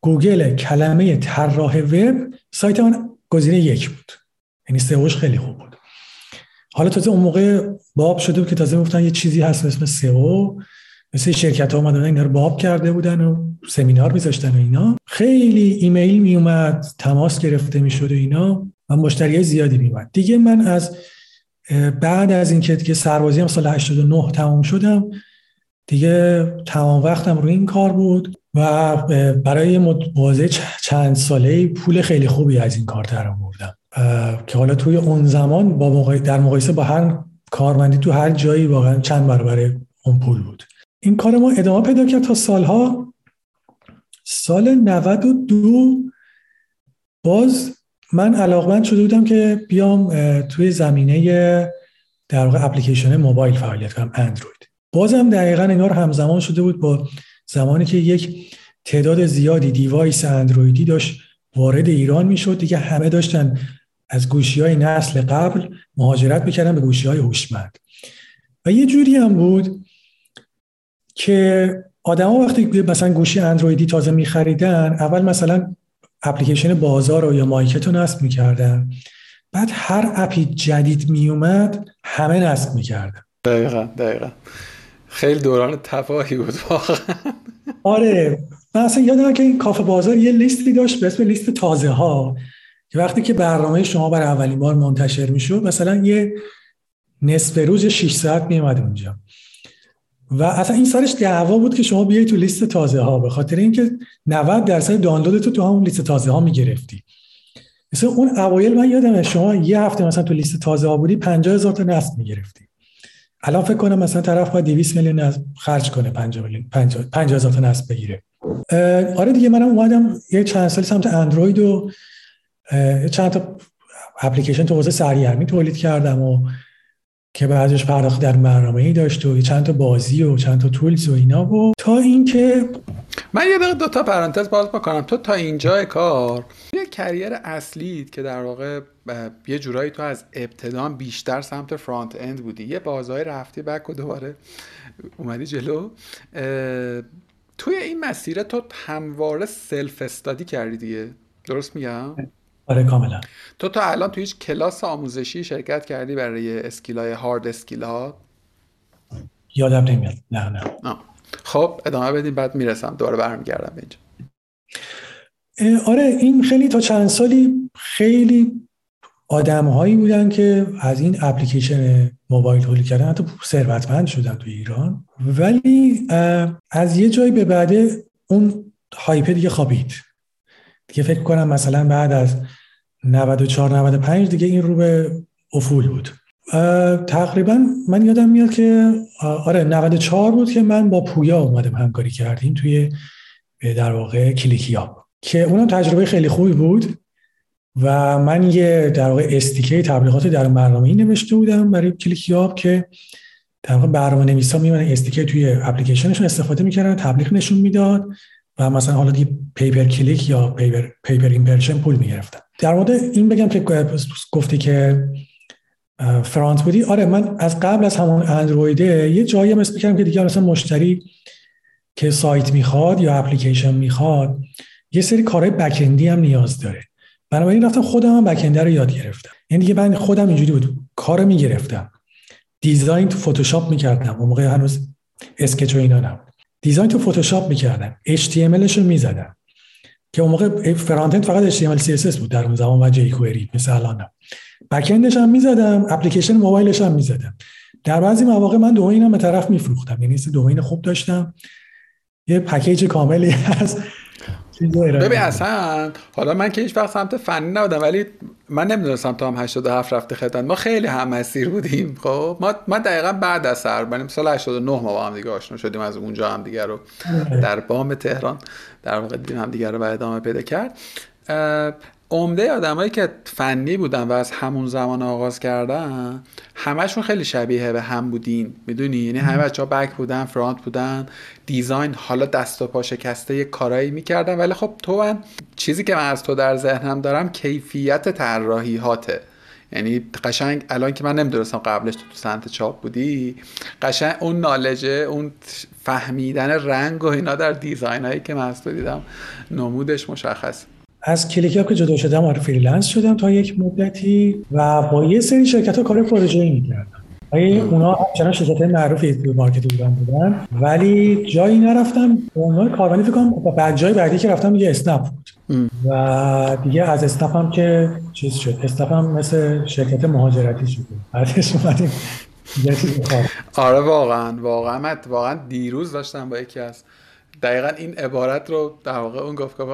گوگل کلمه طراح وب سایت من گزینه یک بود، یعنی سئوش خیلی خوب بود. حالا تازه اون موقع باب شده بود که تازه میگفتن یه چیزی هست اسم سئو، مثل شرکت‌ها اومدن اینا رو باب کرده بودن و سمینار می‌ذاشتن و اینا. خیلی ایمیل میومد، تماس گرفته میشد و اینا و مشتریای زیادی میومد. دیگه من از بعد از اینکه دیگه سربازی هم سال هشتاد و نه تمام شدم، دیگه تمام وقتم روی این کار بود و برای مدت چند ساله‌ای پول خیلی خوبی از این کار درآوردم که حالا توی اون زمان با مقای... در مقایسه با هر کارمندی تو هر جایی واقعا چند برابر اون پول بود. این کار ما ادامه پیدا کرد تا سالها. سال نود و دو باز من علاقمند شده بودم که بیام توی زمینه در واقع اپلیکیشن موبایل فعالیت کنم، اندروید. بازم دقیقاً انگار همزمان شده بود با زمانی که یک تعداد زیادی دیوایس اندرویدی داشت وارد ایران میشد، دیگه همه داشتن از گوشی‌های نسل قبل مهاجرت می‌کردن به گوشی‌های هوشمند. و یه جوری هم بود که آدما وقتی مثلا گوشی اندرویدی تازه می‌خریدن، اول مثلا اپلیکیشن بازار رو یا مایکت رو نصب می‌کردن، بعد هر اپی جدید میومد همه نصب می‌کردن. دقیقاً دقیقاً خیلی دوران تفاهی بود واقعاً. آره من اصلا یادمه که این کافه بازار یه لیستی داشت به اسم لیست تازه ها که وقتی که برنامه شما برای اولین بار منتشر میشد مثلا یه نصف روز شش ساعت میومد اونجا و اصلا این سرش دعوا بود که شما بیای تو لیست تازه ها، به خاطر اینکه نود درصد دانلودت رو تو همون لیست تازه ها میگرفتی. مثلا اون اوایل من یادمه شما یه هفته مثلا تو لیست تازه ها بودی پنجاه هزار تا نصب میگرفتی. الان فکر کنم مثلا طرف باید دویست میلیون نصب خرج کنه پنجاه هزار تا نصب بگیره. آره دیگه منم اومدم یه چند سال سمت اندروید و چند تا اپلیکیشن تو حوزه سرگرمی تولید کردم و که بعضیش پرداخت در برنامه‌ای داشت و چند تا بازی و چند تا تولز و اینا. و تا اینکه من یه دقیقه دو تا پرانتز باز بکنم، تو تا اینجای کار یه کریر اصلیت که در واقع یه جورایی تو از ابتدا بیشتر سمت فرانت اند بودی، یه بازهای رفتی بک و دوباره اومدی جلو، توی این مسیر تو همواره سلف استادی کردی دیگه، درست میگم؟ آره کاملا. تو تا الان تو هیچ کلاس آموزشی شرکت کردی برای اسکیلای هارد اسکیلات؟ یادم نمیاد. نه نه. آه. خب ادامه بدیم بعد میرسم دوباره برمیگردم اینجا. آره این خیلی تا چند سالی خیلی آدم‌هایی بودن که از این اپلیکیشن موبایل تولید کردن حتی ثروتمند شدن تو ایران، ولی از یه جایی به بعد اون هایپ دیگه خوابید. دیگه فکر کنم مثلا بعد از نود و چهار نود و پنج دیگه این رو به افول بود. تقریبا من یادم میاد که آره نود و چهار بود که من با پویا اومدم همکاری کردیم توی در واقع کلیکیا که اونم تجربه خیلی خوبی بود و من یه در واقع اس دی کی تبلیغات در برنامه‌ای نوشته بودم برای کلیکیا که در واقع برنامه‌نویسا میمونن اس دی کی توی اپلیکیشنشون استفاده میکردن، تبلیغ نشون میداد و مثلا حالا دیگه پیپر کلیک یا پیپر پیپر ایمپرشن پول میگرفتن. در مورد این بگم که گفتی که فرانت بودی، آره من از قبل از همون اندرویده یه جایی هم اسم می‌کردم که دیگه مثلا مشتری که سایت میخواد یا اپلیکیشن میخواد یه سری کارهای بک اندی هم نیاز داره. بنابراین رفتم خودم هم بک اند رو یاد گرفتم. یعنی دیگه من خودم اینجوری بود، کارو میگرفتم، دیزاین تو فتوشاپ میکردم، اون موقع هنوز اسکچ و اینا نبود. دیزاین تو فتوشاپ میکردم، اچ تی ام ال اش رو میزدم که اون موقع فرانت اند فقط اشتیمال سی اس اس بود در اون زمان و جی کوئری مثلا نه. بک اندش هم میزدم، اپلیکیشن موبایلش هم میزدم. در بعضی مواقع من دومینم به طرف میفروختم، یعنی سه دومین خوب داشتم، یه پکیج کاملی از چیزا ایران. ببین اصلا حالا من که هیچ وقت سمت فنی نبودم، ولی من نمیدونستم تا هم هشتاد و هفت رفته خدمت، ما خیلی هم مسیر بودیم. خب ما من دقیقاً بعد از سربریم سال هشتاد و نه ما با هم دیگه آشنا شدیم، از اونجا هم دیگه رو در بام تهران در واقع دیدیم، هم دیگه رو بعد ادامه پیدا کرد. عمده آدمایی که فنی بودن و از همون زمان آغاز کردن همشون خیلی شبیه به هم بودین، میدونی؟ یعنی همه بچه‌ها بک بودن، فرانت بودن، دیزاین حالا دست و پا شکسته یه کارایی میکردن. ولی خب تو من چیزی که من از تو در ذهنم دارم کیفیت طراحی هاته. یعنی قشنگ الان که من نمیدونستم قبلش تو تو سمت چاپ بودی، قشنگ اون نالجه، اون فهمیدن رنگ و اینا در دیزاینایی که من از تو دیدم نمودش مشخص. از کلیکیا که جدا شدم آره فریلنس شدم تا یک مدتی و با یه سری شرکت‌ها کار پروژه‌ای می‌کردم. ولی اونا همچنان شرکت‌های معروفی تو مارکت ایران بودن، ولی جایی نرفتم به عنوان کاربری. فکر کنم بعد جای بعدی که رفتم دیگه اسنپ بود و دیگه از اسنپ هم که چیز شد، اسنپ هم مثل شرکت مهاجرتی شد. بعدش اومدیم دیگه چیز کار. آره واقعاً واقعاً واقعاً دیروز داشتم با یکی از دقیقاً این عبارت رو در واقع اون گفت که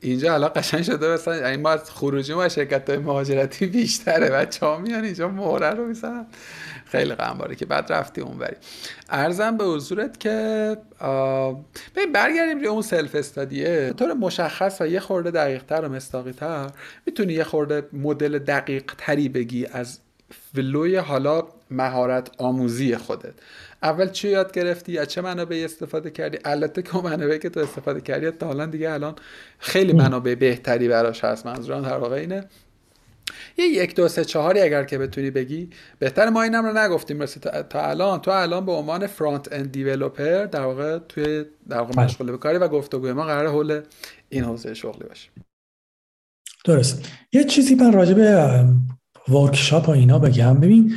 اینجا الان قشنگ شده، مثلا یعنی ما از خروجی ما شرکت‌های مهاجرتی بیشتره، بچه‌ها میان اینجا مهره رو میزنن. خیلی غمباره که بعد رفتی اونوری. عرضم به حضورت که ببین برگردیم روی اون سلف استادیه به طور مشخص و یه خورده دقیق‌تر و مستقی‌تر. میتونی یه خورده مدل دقیق‌تری بگی از ولوی حالا مهارت آموزی خودت؟ اول چی یاد گرفتی؟ از چه منابعی استفاده کردی؟ البته که منابعی که تو استفاده کردی تا الان دیگه الان خیلی منابع بهتری براش هست. منظورم در واقع اینه یه یک دو سه چهاری اگر که بتونی بگی بهتر. ما اینم رو نگفتیم مثل تا الان. تو الان به عنوان فرانت اند دیولپر در واقع توی در واقع مشغول به کاری و گفتگوی ما قراره حول این حوزه شغلی باشه. درست. یه چیزی من راجع به ورکشاپ و اینا بگم. ببین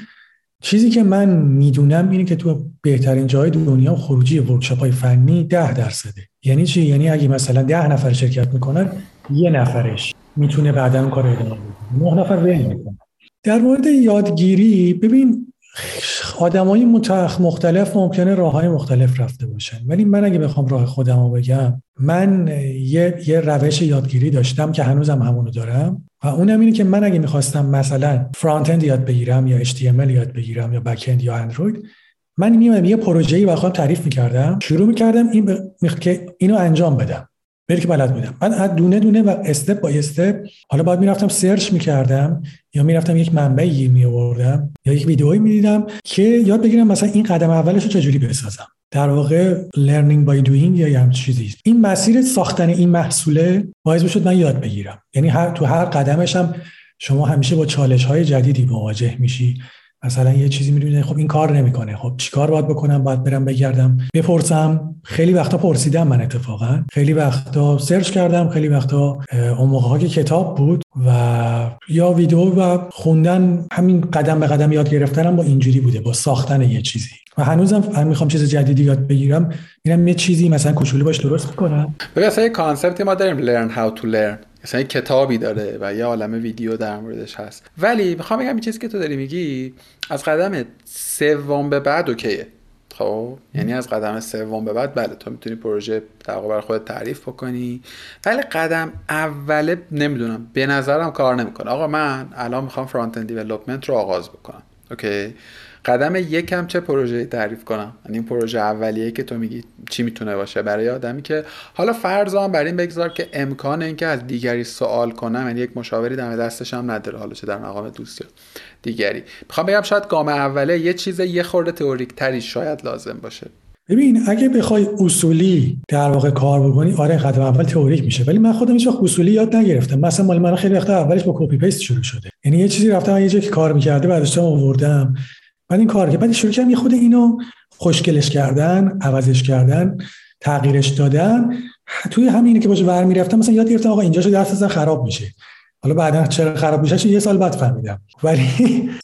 چیزی که من میدونم اینه که تو بهترین جای دنیا خروجی ورکشاپ‌های فنی ده درصده. یعنی چی؟ یعنی اگه مثلا ده نفر شرکت میکنن، یه نفرش میتونه بعداً اون کارو ادامه بده، نه نفر ول میکنه. در مورد یادگیری ببین آدمای مختلف ممکنه راه‌های مختلف رفته باشن، ولی من اگه بخوام راه خودم رو بگم، من یه یه روش یادگیری داشتم که هنوزم همونو دارم و اونم اینه که من اگه می‌خواستم مثلا فرانت اند یاد بگیرم یا اچ تی ام ال یاد بگیرم یا بک اند یا اندروید، من میام یه پروژه‌ای برای خودم تعریف می‌کردم، شروع می‌کردم این ب... میخ... که اینو انجام بدم، بلکه که بلد بودم. من دونه دونه و استپ بای استپ حالا باید میرفتم سرچ میکردم یا میرفتم یک منبعی میآوردم یا یک ویدئویی میدیدم که یاد بگیرم مثلا این قدم اولش رو چجوری بسازم. در واقع لرنینگ بای دوینگ یا همین چیزی. این مسیر ساختن این محصوله باعث میشد من یاد بگیرم. یعنی هر تو هر قدمش هم شما همیشه با چالش‌های جدیدی مواجه میشی. مثلا یه چیزی می‌بینی خب این کار نمی‌کنه، خب چیکار باید بکنم؟ باید برم بگردم بپرسم. خیلی وقتا پرسیدم، من اتفاقا خیلی وقتا سرچ کردم، خیلی وقتا اون موقع‌ها که کتاب بود و یا ویدیو و خوندن، همین قدم به قدم یاد گرفتنم با اینجوری بوده، با ساختن یه چیزی. و هنوزم من می‌خوام چیز جدیدی یاد بگیرم، میرم یه چیزی مثلا کوچولو باش درست می‌کنم. ببین اصلا یه کانسپتی ما داریم لرن هاو تو لرن، مثلا یک کتابی داره و یه عالمه ویدیو در موردش هست. ولی میخوام بگم این چیزی که تو داری میگی از قدم سوم به بعد اوکیه. خب یعنی از قدم سوم به بعد بله تو میتونی پروژه در واقع برای خودت تعریف بکنی، ولی قدم اوله نمیدونم به نظرم کار نمیکنه. آقا من الان میخوام فرانت اند دیولپمنت رو آغاز بکنم، اوکی، قدم یکم چه پروژه‌ای تعریف کنم؟ این پروژه اولیه که تو میگی چی میتونه باشه برای آدمی که حالا فرضاً برای این بگذار که امکان این که از دیگری سوال کنم، یعنی یک مشاوری دم دستش هم نداره، حالا چه در مقام دوست یا دیگری. میخوام بگم شاید گام اوله یه چیز یه خورده تئوریک تری شاید لازم باشه. ببین اگه بخوای اصولی در واقع کار بکنی، آره قدم اول تئوریک میشه، ولی من خودم هیچ وقت اصولی یاد نگرفتم. مثلا مال من خیلی وقت اولش با کپی پیست شروع شده. یعنی یه چیزی رفتم یه جایی که کار می‌کرده بعدش آوردم. بعد این کار که بعد شروع کردم یه خود اینو خوشگلش کردن، عوضش کردن، تغییرش دادن، توی همینی که باشه برمی رفتم مثلا یاد گرفتم آقا اینجاشو درست اصلا خراب میشه. حالا بعدا چرا خراب میشه چه یه سال بعد فهمیدم، ولی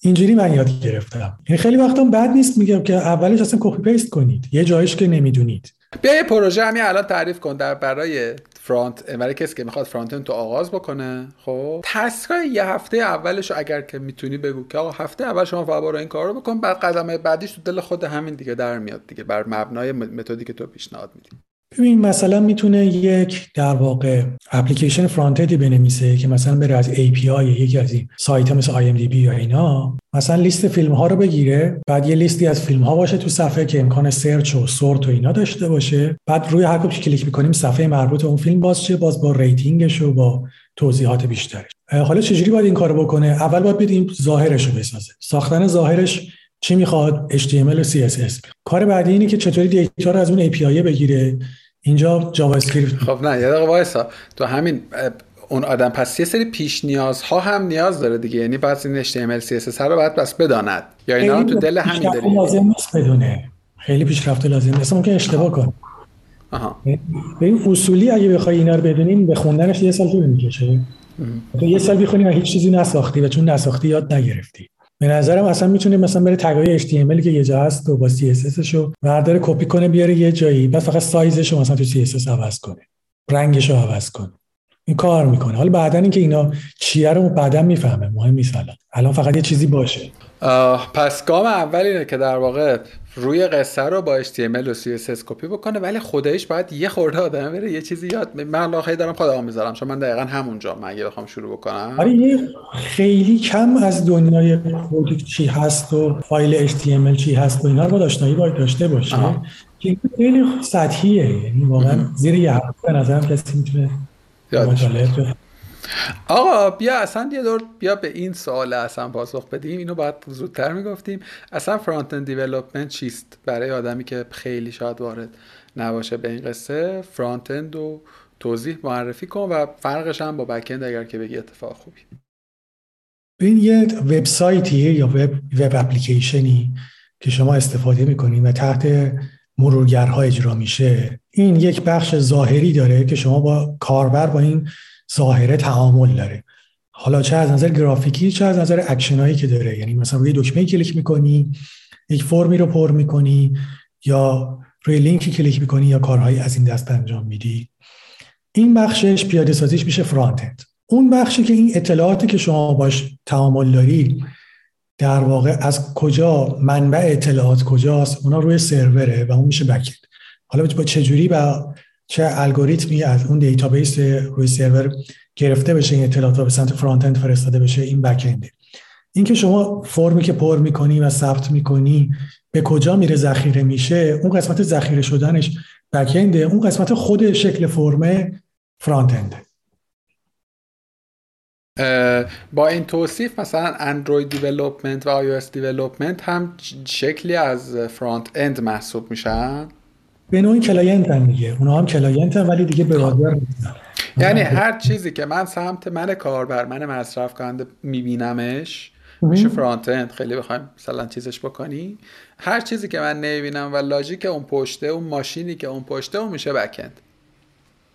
اینجوری من یاد گرفتم. یعنی خیلی وقتا بد نیست میگم که اولش اصلا کپی پیست کنید یه جایش که نمیدونید. بیا یه پروژه همین الان تعریف کن در برای فرانت، برای کسی که میخواد فرانت اند تو آغاز بکنه. خب تسکای یه هفته اولشو اگر که میتونی بگو که آقا هفته اول شما فقط برو این کارو بکن، بعد قدمه بعدیش تو دل خود همین دیگه در میاد دیگه، بر مبنای متدی که تو پیشنهاد میدی. ببین مثلا میتونه یک در واقع اپلیکیشن فرانت اندی بنویسه که مثلا بره از ای پی آی یکی از این سایت‌ها مثل آی ام دی بی یا اینا مثلا لیست فیلم ها رو بگیره، بعد یه لیستی از فیلم ها باشه تو صفحه که امکان سرچ و سورت و اینا داشته باشه، بعد روی هر کدومش کلیک می‌کنیم صفحه مربوط اون فیلم باز چه باز با ریتینگش و با توضیحات بیشترش. حالا چجوری باید این کارو بکنه؟ اول باید بدیم ظاهرش رو بسازه. ساختن ظاهرش چی میخواد؟ اچ تی ام ال و سی اس اس. کار بعدی اینه که چطوری دیتا رو از اون ای پی آی بگیره. اینجا جاوا اسکریپت. خب نه یه دقیقه وایسا، تو همین اون آدم پس یه سری پیش نیازها هم نیاز داره دیگه، یعنی پس این اچ تی ام ال سی اس اس رو باید بس بداند یا اینا تو دل همین داره. خیلی لازم نیست بدونه، خیلی پیشرفته لازم نیست، ممکن اشتباه کنه. آها ببین اصولی اگه بخوای اینا رو بدونیم به خوندنش یه سال طول میکشه. تو یه سال بخونی و هیچ چیزی نساختی و چون نساختی یاد نگرفتی. به نظرم اصلا میتونه مثلا بره تگای اچ تی ام ال که یه جا هست و با سی اس اس رو برداره کپی کنه بیاره یه جایی، بعد فقط سایزش رو مثلا تو سی اس اس عوض کنه، رنگش رو عوض کنه. این کار میکنه. حالا بعدن اینکه اینا چیه رو بعدا میفهمه، مهم نیست الان. الان فقط یه چیزی باشه. پس گام اول اینه که در واقع روی قصه رو با اچ تی ام ال و سی اس اس کپی بکنه، ولی خودش باید یه خورده آدم بره یه چیزی یاد. من لاخی دارم خودمو میذارم چون من دقیقاً همونجا من اگه بخوام شروع بکنم. آره خیلی کم از دنیای کد چی هست و فایل اچ تی ام ال چی هست و اینا رو داشتنی باید داشته باشه. که خیلی سطحیه، یعنی واقعاً زیر یه حرف به نظرم کسی میتونه یادش بگیره. آقا بیا اصلا یه دور بیا به این سوال اصلا پاسخ بدیم، اینو باید زودتر میگفتیم. اصلا فرانت اند دیولپمنت چیست برای آدمی که خیلی شاید وارد نباشه به این قصه؟ فرانت اند رو توضیح معرفی کن و فرقش هم با بک اند اگر که بگی اتفاق خوبی. این یه وبسایتیه یا وب وب اپلیکیشنی که شما استفاده میکنید و تحت مرورگرها اجرا میشه. این یک بخش ظاهری داره که شما با کاربر با این ظاهره تعامل داره، حالا چه از نظر گرافیکی چه از نظر اکشنایی که داره. یعنی مثلا روی دکمه کلیک میکنی یک فرمی رو پر میکنی یا روی لینکی کلیک میکنی یا کارهایی از این دست انجام میدی. این بخشش پیاده سازیش میشه فرانت اند. اون بخشی که این اطلاعاتی که شما باش تعامل داری در واقع از کجا منبع اطلاعات کجاست، اونا روی سروره و اون میشه بک اند. حالا با چه جوری با چه الگوریتمی از اون دیتابیس روی سرور گرفته بشه این اطلاعات و به سمت فرانت اند فرستاده بشه، این بک اند. این که شما فرمی که پر میکنی و ثبت میکنی به کجا میره ذخیره میشه، اون قسمت ذخیره شدنش بک اند، اون قسمت خود شکل فرم فرانت اند. با این توصیف مثلا اندروید دیولپمنت و آی او اس دیولپمنت هم شکلی از فرانت اند محسوب میشن. به نوعی کلاینت هم میگه، اونا هم کلاینت هم ولی دیگه برادر نیستن. یعنی هر چیزی که من سمت من کاربر من مصرف کننده میبینمش میشه فرانت اند. خیلی بخوایم مثلا چیزش بکنی، هر چیزی که من نمیبینم و لاجیک اون پشته اون ماشینی که اون پشته اون میشه بک اند.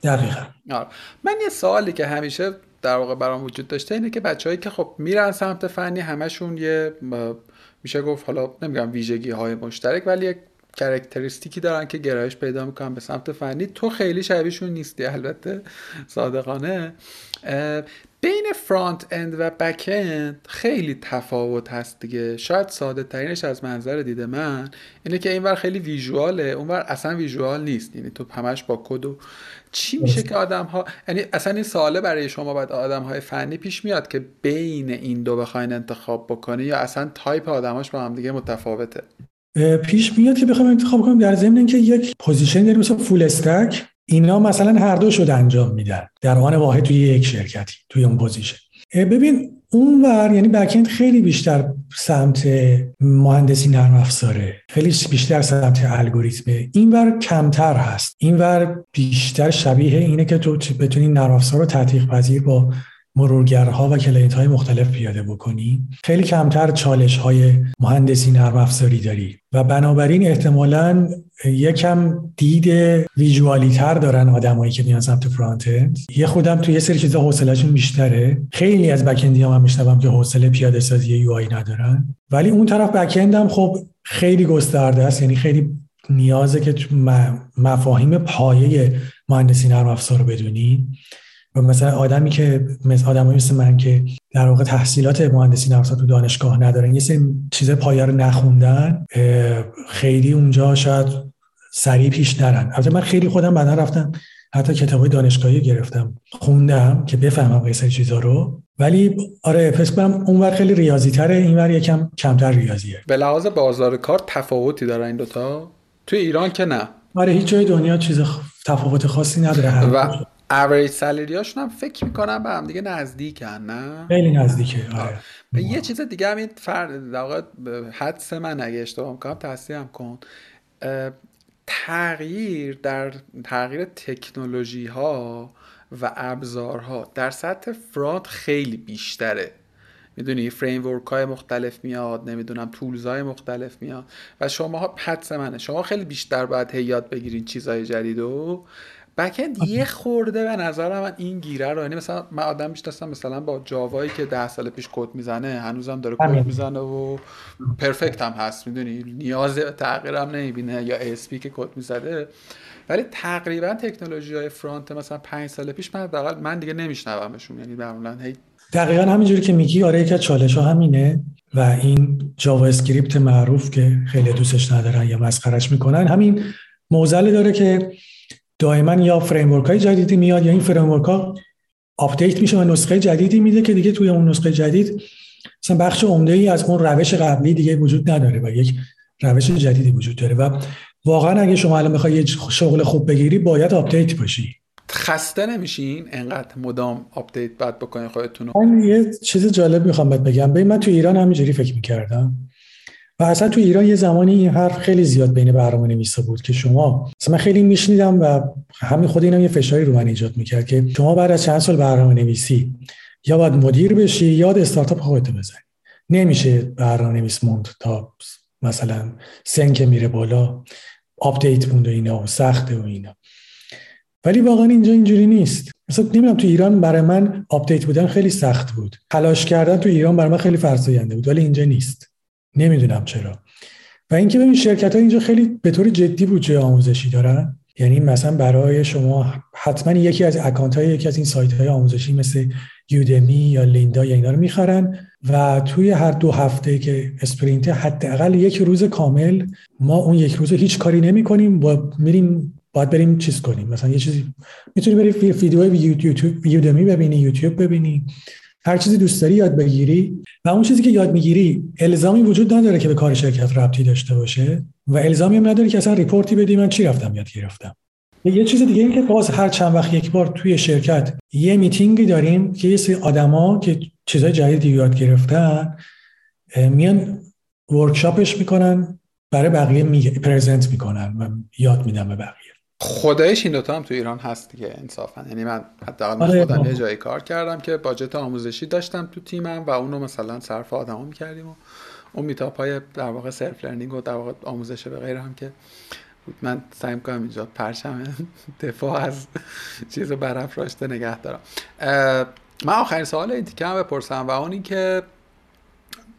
دقیقاً. آره. من یه سوالی که همیشه در واقع برام وجود داشته اینه که بچه‌هایی که خب میرن سمت فنی همشون یه میشه گفت حالا نمیگم ویژگی‌های مشترک ولی یک کاراکتریستیکی دارن که گرایش پیدا میکنن به سمت فنی. تو خیلی شبیهشون نیستی البته صادقانه. بین فرانت اند و بک اند خیلی تفاوت هست دیگه. شاید ساده ترینش از منظر دید من اینه که اینور خیلی ویژواله، اونور اصلا ویژوال نیست، یعنی تو همش با کد و چی میشه که آدم ها، یعنی اصلا این سواله برای شما بعد آدم های فنی پیش میاد که بین این دو بخواین انتخاب بکنی یا اصلا تایپ آدماش با هم دیگه متفاوته؟ پیش میاد که بخوایم انتخاب کنیم در ضمن اینکه یک پوزیشن داریم مثلا فول استک، اینا مثلا هر دو شد انجام میدن در آن واحد توی یک شرکتی توی اون پوزیشن. ببین اونور یعنی بک اند خیلی بیشتر سمت مهندسی نرم افزاره، خیلی بیشتر سمت الگوریتمه. اینور کمتر هست، اینور بیشتر شبیه اینه که تو بتونی نرم افزار رو تطبیق پذیر با مرورگرها و کلیدهای مختلف پیاده بکنی، خیلی کمتر چالش‌های مهندسی نرم افزاری داری و بنابراین احتمالاً یکم دید ویژوالی تر دارن آدمایی که میان سمت فرانت اند. یه خودم تو یه سری چیزا حوصله‌شون بیشتره. خیلی از بک اندیا من میشنوم که حوصله پیاده سازی یو آی ندارن، ولی اون طرف بک اندم خب خیلی گسترده است، یعنی خیلی نیازه که مفاهیم پایه مهندسی نرم افزار رو بدونی. و مثلا آدمی که مثلا آدمایی مثل من که در واقع تحصیلات مهندسی نرم افزار تو دانشگاه ندارن، یه سری چیزای پایه رو نخوندن، خیلی اونجا شاید سریع پیش نرن. البته من خیلی خودم بعدا رفتم حتی کتابای دانشگاهی گرفتم خوندم که بفهمم این سری چیزا رو، ولی آره پس من اونور خیلی ریاضی تره، اینور یکم کمتر ریاضیه. به لحاظ بازار کار تفاوتی داره این دو تا؟ تو ایران که نه، آره هیچ جای دنیا چیز تفاوت خاصی نداره هم. و اوریج سالری‌هاشون هم فکر می‌کنم به هم دیگه نزدیکن، نه؟ خیلی نزدیکه. آره. به یه چیز دیگه همین فرد در واقع حدس من اگه اشتباه می‌کنم تصحیحم کن. تغییر در تغییر تکنولوژی‌ها و ابزارها در سطح فرانت خیلی بیشتره. میدونی فریم ورک‌های مختلف میاد، نمیدونم تولزهای مختلف میاد و شماها حدس منه شما خیلی بیشتر باید یاد بگیرین چیزهای جدیدو. بک‌اند یه خورده به نظر من این گیره رو، یعنی مثلا من آدم میشناسم مثلا با جاوایی که ده سال پیش کد میزنه هنوزم داره کد میزنه و پرفکت هم هست، میدونی نیاز به تغییرم نمیبینه، یا اس پی که کد میزده. ولی تقریبا تکنولوژی‌های فرانت مثلا پنج سال پیش من حداقل من دیگه نمیشنومشون، یعنی معمولا هی دقیقاً همینجوری که میگی. آره یک از چالش‌ها همینه و این جاوا اسکریپت معروف که خیلی دوستش ندارن یا مسخرهش میکنن همین موزل داره که دائما یا فریمورک‌های جدیدی میاد یا این فریمورک‌ها آپدیت میشه و نسخه جدیدی میده که دیگه توی اون نسخه جدید مثلا بخش عمده‌ای از اون روش قبلی دیگه وجود نداره و یک روش جدیدی وجود داره و واقعا اگه شما الان بخوای یه شغل خوب بگیری باید آپدیت باشی. خسته نمیشین انقدر مدام آپدیت بعد بکنین خودتون؟ من یه چیز جالب میخوام بهت بگم. ببین من تو ایران همینجوری فکر می‌کردم و اصلا تو ایران یه زمانی این حرف خیلی زیاد بین برنامه‌نویسا بود که شما اصلا من خیلی میشنیدم و همین خود اینم یه فشاری رو من ایجاد میکرد که شما بعد از چند سال برنامه‌نویسی یا باید مدیر بشی یا استارتاپ خودت بزنی. نمیشه برنامه‌نویس موند تا مثلا سن که میره بالا آپدیت موند و اینا و سخته و اینا. ولی واقعا اینجا اینجوری نیست. مثلا نمیدونم تو ایران برای من آپدیت بودن خیلی سخت بود، تلاش کردن تو ایران برای من خیلی فرساینده بود، ولی اینجا نیست، نمیدونم چرا. و اینکه ببین شرکت‌ها اینجا خیلی به طور جدی بودجه آموزشی دارن، یعنی مثلا برای شما حتما یکی از اکانت‌های یکی از این سایت‌های آموزشی مثل یودمی یا لیندا یا اینا رو می‌خرن و توی هر دو هفته که اسپرینت حداقل یک روز کامل ما اون یک روز هیچ کاری نمی‌کنیم و میریم باید بریم چیز کنیم، مثلا یه چیزی میتونی بری ویدیوهای یوتیوب یودمی ببینی، یوتیوب ببینی، هر چیزی دوست داری یاد بگیری و اون چیزی که یاد میگیری الزامی وجود نداره که به کار شرکت ربطی داشته باشه و الزامی هم نداره که اصلا ریپورتی بدی من چی رفتم یاد گرفتم. یه چیز دیگه این که باز هر چند وقت یک بار توی شرکت یه میتینگی داریم که یه سری آدما که چیزای جدیدی یاد گرفتن میان ورکشاپش میکنن برای بقیه، می پرزنت میکنن و یاد میدن به بقیه. خدایش این دوتا هم تو ایران هست دیگه انصافا، یعنی من حداقل من خودم یه جایی کار کردم که باجت آموزشی داشتم تو تیمم و اونو مثلا صرف آدما می‌کردیم و اون میتاپای در واقع سلف لرنینگ و در واقع آموزش به غیر هم که بود من سعی می‌کنم اینجا پرچم دفاع از چیزو برافراشته نگه دارم. من آخرین سوال این تیکه هم بپرسم و اون این که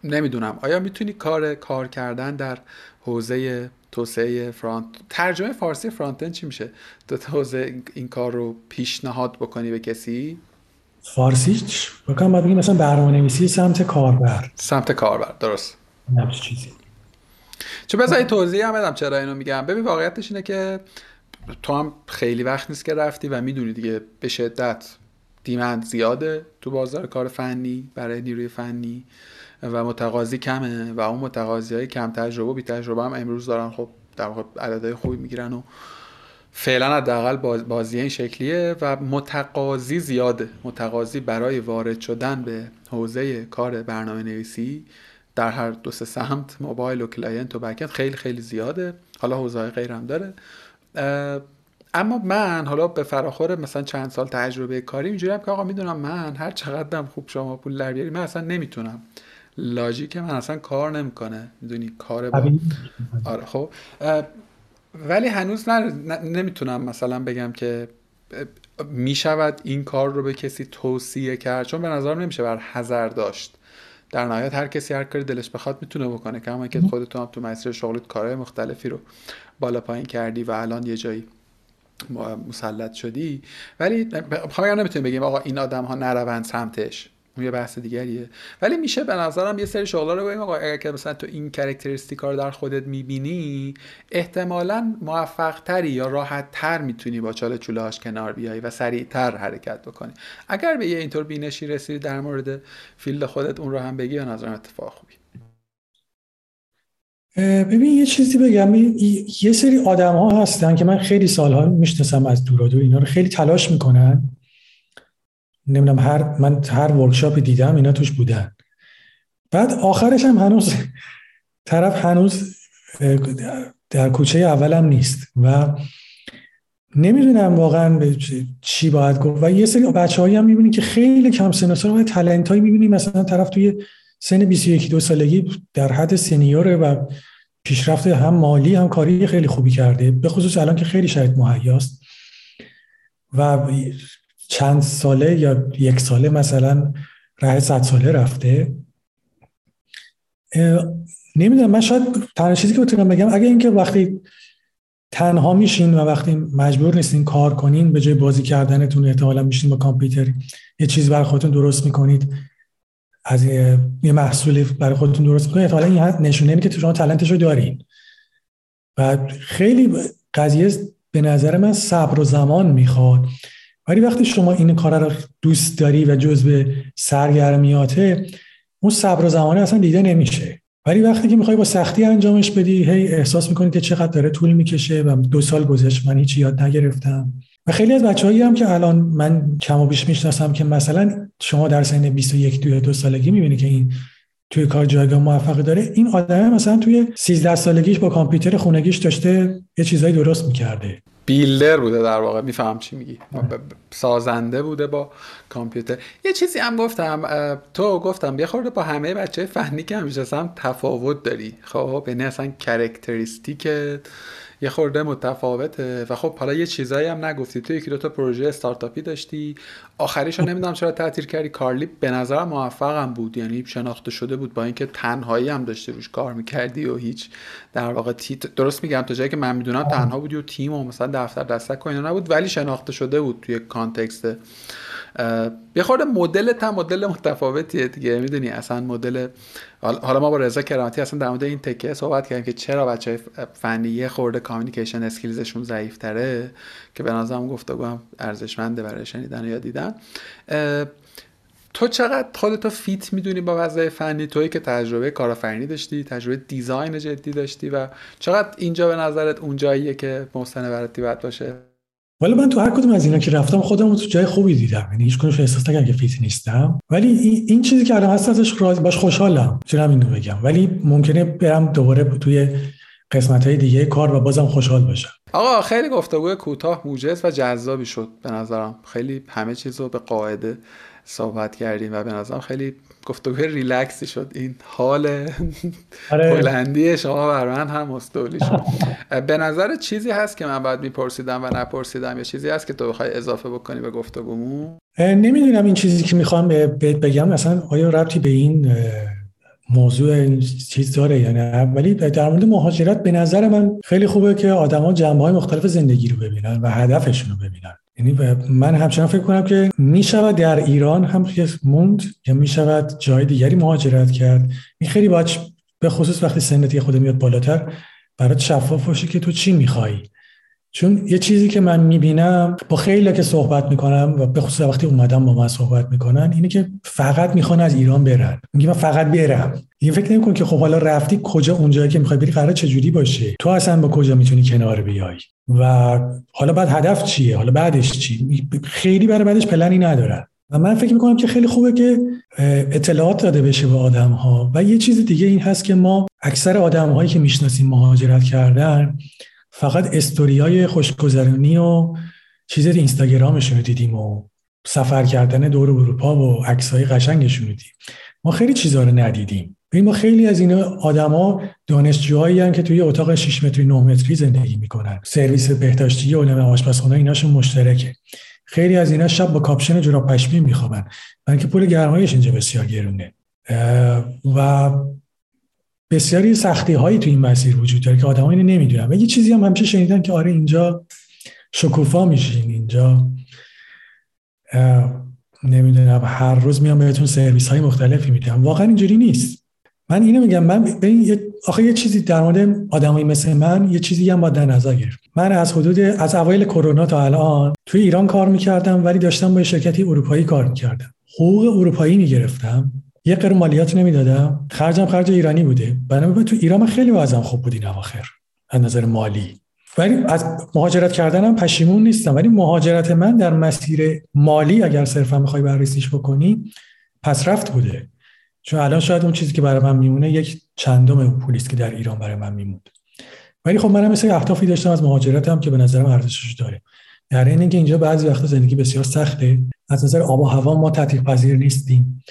نمیدونم آیا میتونی کار کار کردن در حوزه توسعه فرانت، ترجمه فارسی فرانت اند چی میشه؟ تو توسعه این کار رو پیشنهاد بکنی به کسی؟ فارسیش بکنم باید بگیم مثلا برنامه‌نویسی سمت کاربر. سمت کاربر درست نمیشه چیزی چون بذاری توضیح هم بدم چرا اینو میگم. ببین واقعیتش اینه که تو هم خیلی وقت نیست که رفتی و میدونی دیگه به شدت دیمند زیاده تو بازار کار فنی برای نیروی فنی و متقاضی کمه و اون متقاضیای کم تجربه و بی تجربه هم امروز دارن خب در واقع عددهای خوبی میگیرن و فعلا حداقل باز بازی این شکلیه و متقاضی زیاده. متقاضی برای وارد شدن به حوزه کار برنامه‌نویسی در هر دو سه سمت موبایل و کلاینت و بک‌اند خیلی خیلی زیاده، حالا حوزه‌های غیر هم داره. اما من حالا به فراخور مثلا چند سال تجربه کاری اینجوریام که آقا میدونم من هر چقدرم خوب شما پول در بیاری من اصلا نمیتونم، لاجیک من اصلا کار نمیکنه، میدونی کار با... آره خب ولی هنوز نه... نمیتونم مثلا بگم که میشود این کار رو به کسی توصیه کرد، چون به نظرم نمیشه بر حذر داشت. در نهایت هر کسی هر کاری دلش بخواد میتونه بکنه، که همون که خودت هم تو مسیر شغلت کارهای مختلفی رو بالا پایین کردی و الان یه جایی مسلط شدی. ولی بخوام بگم نمیتونیم بگیم آقا این آدم ها نروند سمتش، اون یه بحث دیگریه. ولی میشه به نظرم یه سری شغلا رو بگیم آقا اگر مثلا تو این کاراکتریستیکا رو در خودت میبینی احتمالاً موفق تری یا راحت تر میتونی با چاله چولهاش کنار بیای و سریعتر حرکت بکنی. اگر به یه اینطور بینشی رسیدی در مورد فیلد خودت اون رو هم بگی، به نظرم اتفاق خوبی. ببین یه چیزی بگم، یه سری آدم ها هستن که من خیلی سالها میشناسم از دورا دور، اینا رو خیلی تلاش میکنن، نمیدونم هر من هر ورکشاپی دیدم اینا توش بودن، بعد آخرش هم هنوز طرف هنوز در کوچه اولم نیست و نمیدونم واقعا چی باید گفت. و یه سری بچه‌هایی هم میبینی که خیلی کم سن سن تالنتایی میبینی، مثلا طرف توی سن بیست و یک دو سالگی در حد سنیوره و پیشرفت هم مالی هم کاری خیلی خوبی کرده، به خصوص الان که خیلی شرایط مهیاست و چند ساله یا یک ساله مثلا راه صد ساله رفته. نمیدونم، من شاید تنها چیزی که بتونم بگم اگه اینکه وقتی تنها میشین و وقتی مجبور نیستین کار کنین، به جای بازی کردنتون احتمالاً میشین با کامپیوتر یه چیز برای خودتون درست میکنید، از یه محصولی برای خودتون درست میکنید، حالا این نشونه میده که شما تالنتشو دارین. و خیلی قضیه به نظر من صبر و زمان میخواد، ولی وقتی شما این کار رو دوست داری و جزء سرگرمیاته، اون صبر و زمانه اصلا دیده نمیشه. ولی وقتی که میخوای با سختی انجامش بدی، هی احساس میکنی که چقدر داره طول میکشه و دو سال گذشت من هیچ یاد نگرفتم. و خیلی از بچه‌هایی هم که الان من کم و بیش میشناسم که مثلا شما در سن بیست و یک دو سالگی میبینی که این توی کار جایگاه موفقی داره، این آدمه مثلا توی سیزده سالگیش با کامپیوتر خونگیش داشته یه چیزایی درست میکرده، بیلدر بوده در واقع. میفهم چی میگی، سازنده بوده با کامپیوتر. یه چیزی هم گفتم، تو گفتم یه خورده با همه بچه فنی که همیشه‌ام تفاوت داری، خب یعنی اصلا کاراکتریستیکت یه خورده متفاوته. و خب حالا یه چیزایی هم نگفتی، تو یکی دو تا پروژه استارتاپی داشتی، آخریشو نمیدونم چرا تعطیل کردی. کارلیب به نظرم موفقم بود، یعنی شناخته شده بود با اینکه تنهایی هم داشتی روش کار میکردی و هیچ در واقع تی... درست میگم تا جایی که من میدونم تنها بودی و تیم و مثلا دفتر دستک و اینا نبود، ولی شناخته شده بود توی کانتکست. یه خورده مدلت هم مدل متفاوتیه دیگه، میدونی اصلا مدل. حالا ما با رضا کرمانی اصلا در مورد این تکه صحبت کردیم که چرا بچهای فنی خورده کامیونیکیشن اسکیلزشون ضعیف‌تره، که به نظرم گفتگو هم ارزشمنده برای شنیدن یا دیدن. تو چقدر خودتو فیت میدونی با وضع فنی؟ تویی که تجربه کارآفرینی داشتی، تجربه دیزاین جدی داشتی، و چقدر اینجا به نظرت اون جاییه که محسن براتی باید باشه؟ ولی من تو هر کدوم از اینا که رفتم خودم رو تو جای خوبی دیدم، یعنی هیچ کدومش احساس نکردم که فیت نیستم. ولی این چیزی که الان هست ازش راضی باش، خوشحالم، چرا اینو بگم. ولی ممکنه برم دوباره توی قسمت‌های دیگه کار و بازم خوشحال باشم. آقا خیلی گفتگوی کوتاه، موجز و جذابی شد به نظرم. خیلی همه چیز رو به قاعده صحبت کردیم و به نظرم خیلی گفتگوی ریلکسی شد. این حال هلندی شما برای من هم مستولی شد. به نظر چیزی هست که من بعد میپرسیدم و نپرسیدم، یا چیزی هست که تو بخوای اضافه بکنی به گفتگومون؟ نمیدونم این چیزی که میخوام بهت بگم اصلا آیا ربطی به این موضوع چیز داره یا نه، ولی در مورد مهاجرت به نظر من خیلی خوبه که آدما جنبه‌های مختلف زندگی رو ببینن و هدفشون رو ببینن. یعنی من همچنان فکر کنم که میشود در ایران هم موند یا میشود جای دیگری مهاجرت کرد. این خیلی باید به خصوص وقتی سنتی خود میاد بالاتر برات شفاف باشه که تو چی می‌خوای. چون یه چیزی که من می‌بینم با خیلی‌ها که صحبت می‌کنم و به خصوص وقتی اومدم با من صحبت می‌کنن اینه که فقط می‌خوان از ایران برن. میگه من فقط برم. این فکر نمی‌کن که خب حالا رفتی کجا، اونجایی که می‌خوای بری قرار چه جوری باشه، تو اصلا با کجا می‌تونی کنار بیای و حالا بعد هدف چیه، حالا بعدش چی. خیلی برای بعدش پلنی ندارن و من فکر می‌کنم که خیلی خوبه که اطلاعات داده بشه به آدم‌ها. و یه چیز دیگه این هست که ما اکثر آدم‌هایی که می‌شناسیم مهاجرت کردن فقط استوریای خوشگذرونی و چیزای اینستاگرامش رو دیدیم و سفر کردن دور اروپا و عکسای قشنگشون رو دیدیم. ما خیلی چیزا رو ندیدیم. ببین ما خیلی از این آدما دانشجوهایی هستن که توی اتاق شش متری نه متری زندگی میکنن. سرویس بهداشتی و علم آشپزخونه ایناشون مشترکه. خیلی از اینا شب با کاپشن جوراب پشمی میخوابن، من که پول گرمایش اینجا بسیار گرونه و بسیاری سختی هایی تو این مسیر وجود داره که آدما اینو نمیدونن. یه چیزی هم همیشه شنیدن که آره اینجا شکوفا میشین، اینجا نمیدونم هر روز میام بهتون سرویس های مختلفی میدم. واقعا اینجوری نیست. من اینو میگم، من ببین آخه یه چیزی در مورد آدمایی مثل من یه چیزی هم باید در نظر گرفت. من از حدود از اوایل کرونا تا الان توی ایران کار میکردم، ولی داشتم با شرکتی اروپایی کار میکردم. حقوق اروپایی میگرفتم، یه قرار مالیات نمیدادم، خرجم خرج ایرانی بوده. بنابراین تو ایران من خیلی وضعم خوب بود این اواخر از نظر مالی، ولی از مهاجرت کردنم پشیمون نیستم. ولی مهاجرت من در مسیر مالی اگر صرفا بخوای بررسیش بکنی پس رفت بوده، چون الان شاید اون چیزی که برای من میمونه یک چندم پولی است که در ایران برای من میموند. ولی خب منم مثلا اهدافی داشتم از مهاجرتم که به نظرم ارزشش داره. در این اینکه اینجا بعضی وقتا زندگی بسیار سخته، از نظر آب و هوا ما تطبیق پذیر نیستیم،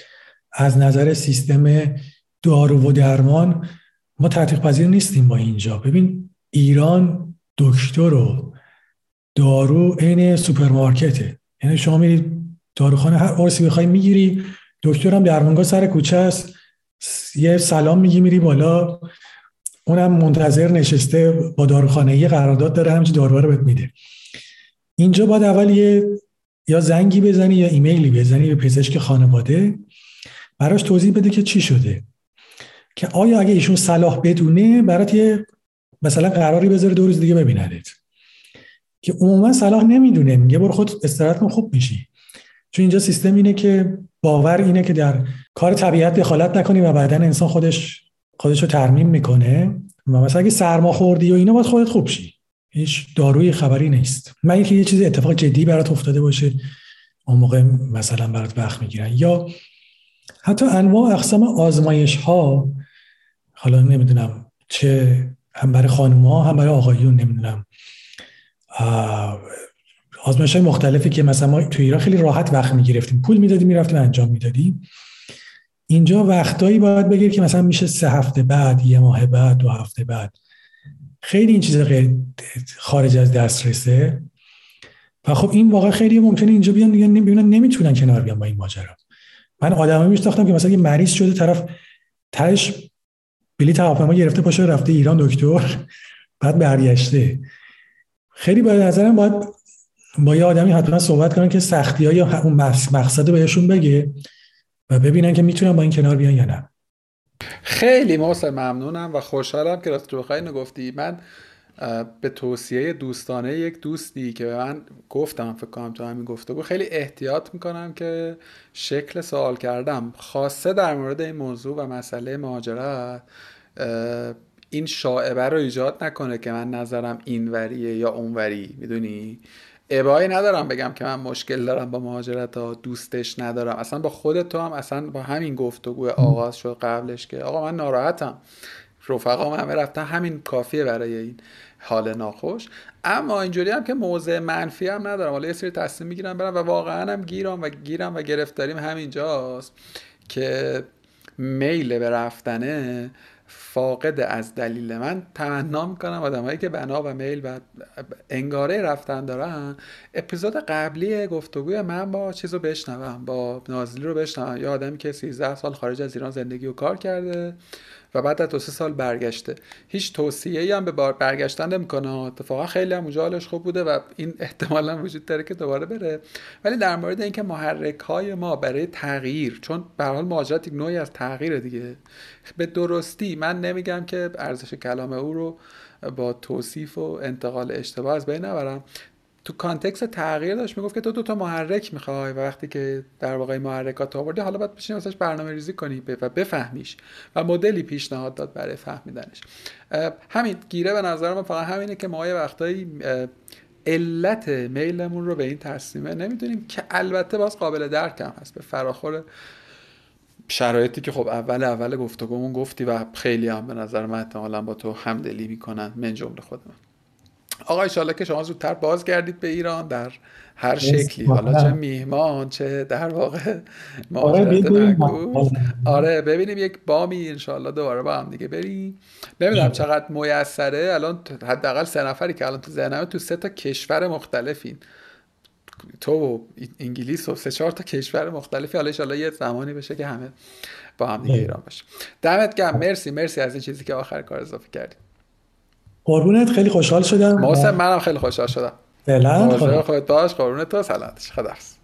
از نظر سیستم دارو و درمان ما تطبیق پذیر نیستیم با اینجا. ببین ایران دکتر و دارو عین سوپرمارکته، یعنی شما میرید داروخانه هر قرصی بخوای میگیری، دکترم درمانگاه سر کوچه است، یه سلام میگی میری بالا، اونم منتظر نشسته با داروخانه‌ای قرارداد داره همینج داروها رو بهت میده. اینجا باید اول یه یا زنگی بزنی یا ایمیلی بزنی به پزشک خانواده، براش توضیح بده که چی شده، که آیا اگه ایشون صلاح بدونه برات یه مثلا قراری بذاره دو روز دیگه ببیننت، که عموما صلاح نمیدونه، میگه برو خود استراحت کن خوب میشی. چون اینجا سیستم اینه که باور اینه که در کار طبیعت دخالت نکنی و بعدن انسان خودش خودش رو ترمیم میکنه و مثلا اگه سرما خوردی و اینا باید خودت خوب شی، هیچ داروی خبری نیست. من اینکه یه چیز اتفاق جدی برات افتاده باشه اون موقع مثلا برات وقت میگیرن، یا حتی انواع اقسام آزمایش ها، حالا نمیدونم چه هم برای خانم‌ها هم برای آقایون، نمیدونم آزمایش‌های مختلفی که مثلا ما تو ایران خیلی راحت وقت می‌گرفتیم، پول می‌دادیم می‌رفتیم انجام می‌دادیم. اینجا وقتایی باید بگیر که مثلا میشه سه هفته بعد، یه ماه بعد، دو هفته بعد. خیلی این چیزا خارج از دسترسه و خب این واقعا خیلی ممکنه اینجا بیان دیگه ببینن نمیتونن کنار بیان با این ماجرا. من آدم‌ها میشناختم که مثلا یه مریض شده طرف تهش بلیط هواپیما گرفته پاشو رفته ایران دکتر، بعد برگشته. خیلی به نظرم باید با یه آدمی حتما صحبت کنن که سختی‌های اون مقصد بهشون بگه و ببینن که میتونن با این کنار بیان یا نه. خیلی محسن ممنونم و خوشحالم که راست رو بخوای اینو گفتی. من به توصیه دوستانه یک دوستی که به من گفتم، فکر کنم تو همین گفتگو، خیلی احتیاط میکنم که شکل سوال کردم خاصه در مورد این موضوع و مسئله مهاجرت این شائبه رو ایجاد نکنه که من نظرم اینوریه یا اونوری. میدونی ابایی ندارم بگم که من مشکل دارم با مهاجرت ها، دوستش ندارم، اصلا با خودت هم اصلا با همین گفتگو آغاز شد قبلش که آقا من ناراحتم، رفقام همه رفتن، همین کافیه برای این حال ناخوش. اما اینجوری هم که موضع منفی هم ندارم، حالا یه سری تصمیم میگیرم برم و واقعا هم گیرم و گیرم و گرفتاریم همینجاست که میل به رفتنه فاقد از دلیل من تمنا میکنم آدمایی که بنا و میل و انگاره رفتن دارن اپیزود قبلی گفتگوی من با چیزو بشنوم، با نازلی رو بشنوم، یا آدمی که سیزده سال خارج از ایران زندگی و کار کرده و بعد از دو سه سال برگشته. هیچ توصیه‌ای هم به برگشتن نمی‌کنه، اتفاقا خیلی هم اونجا حالش خوب بوده و این احتمالاً وجود داره که دوباره بره. ولی در مورد اینکه محرک‌های ما برای تغییر، چون به هر حال مهاجرت یک نوعی از تغییره دیگه، به درستی من نمیگم که ارزش کلام او رو با توصیف و انتقال اشتباه از بین نبرم، تو کانتکست تغییر داشت میگفت که تو دو تا محرک میخوای و وقتی که در واقع محرکات آوردی حالا باید بشینی واسش برنامه‌ریزی کنی و بفهمیش و مدلی پیشنهاد داد برای فهمیدنش. همین گیره به نظر من فقط همینه که ما یه وقتایی علت میلمون رو به این تصمیمه نمیدونیم که البته باز قابل درک هم هست به فراخور شرایطی که خب اول اول گفتگومون گفتی و خیلی هم به نظر من احتمالاً با تو همدلی میکنن، من جمله خودم. آقا انشالله که شما زودتر باز گردید به ایران در هر شکلی، حالا چه میهمان چه در واقع مهاجرت نگو. آره ببینیم یک بامی انشالله دوباره با هم دیگه بریم. نمیدونم چقدر میسره، الان حداقل سه نفری که الان تو ذهنمه تو سه تا کشور مختلفین، تو و انگلیس و سه چهار تا کشور مختلفی، حالا انشالله یه زمانی بشه که همه با هم دیگه ایران باشه. دمت گرم، مرسی مرسی از این چیزی که آخر کار اضافه کردی. قربونت، خیلی خوشحال شدم. محسن منم خیلی خوشحال شدم. فعلا خدا خودت باش، قربونت، تو سلامتش، خداحافظ.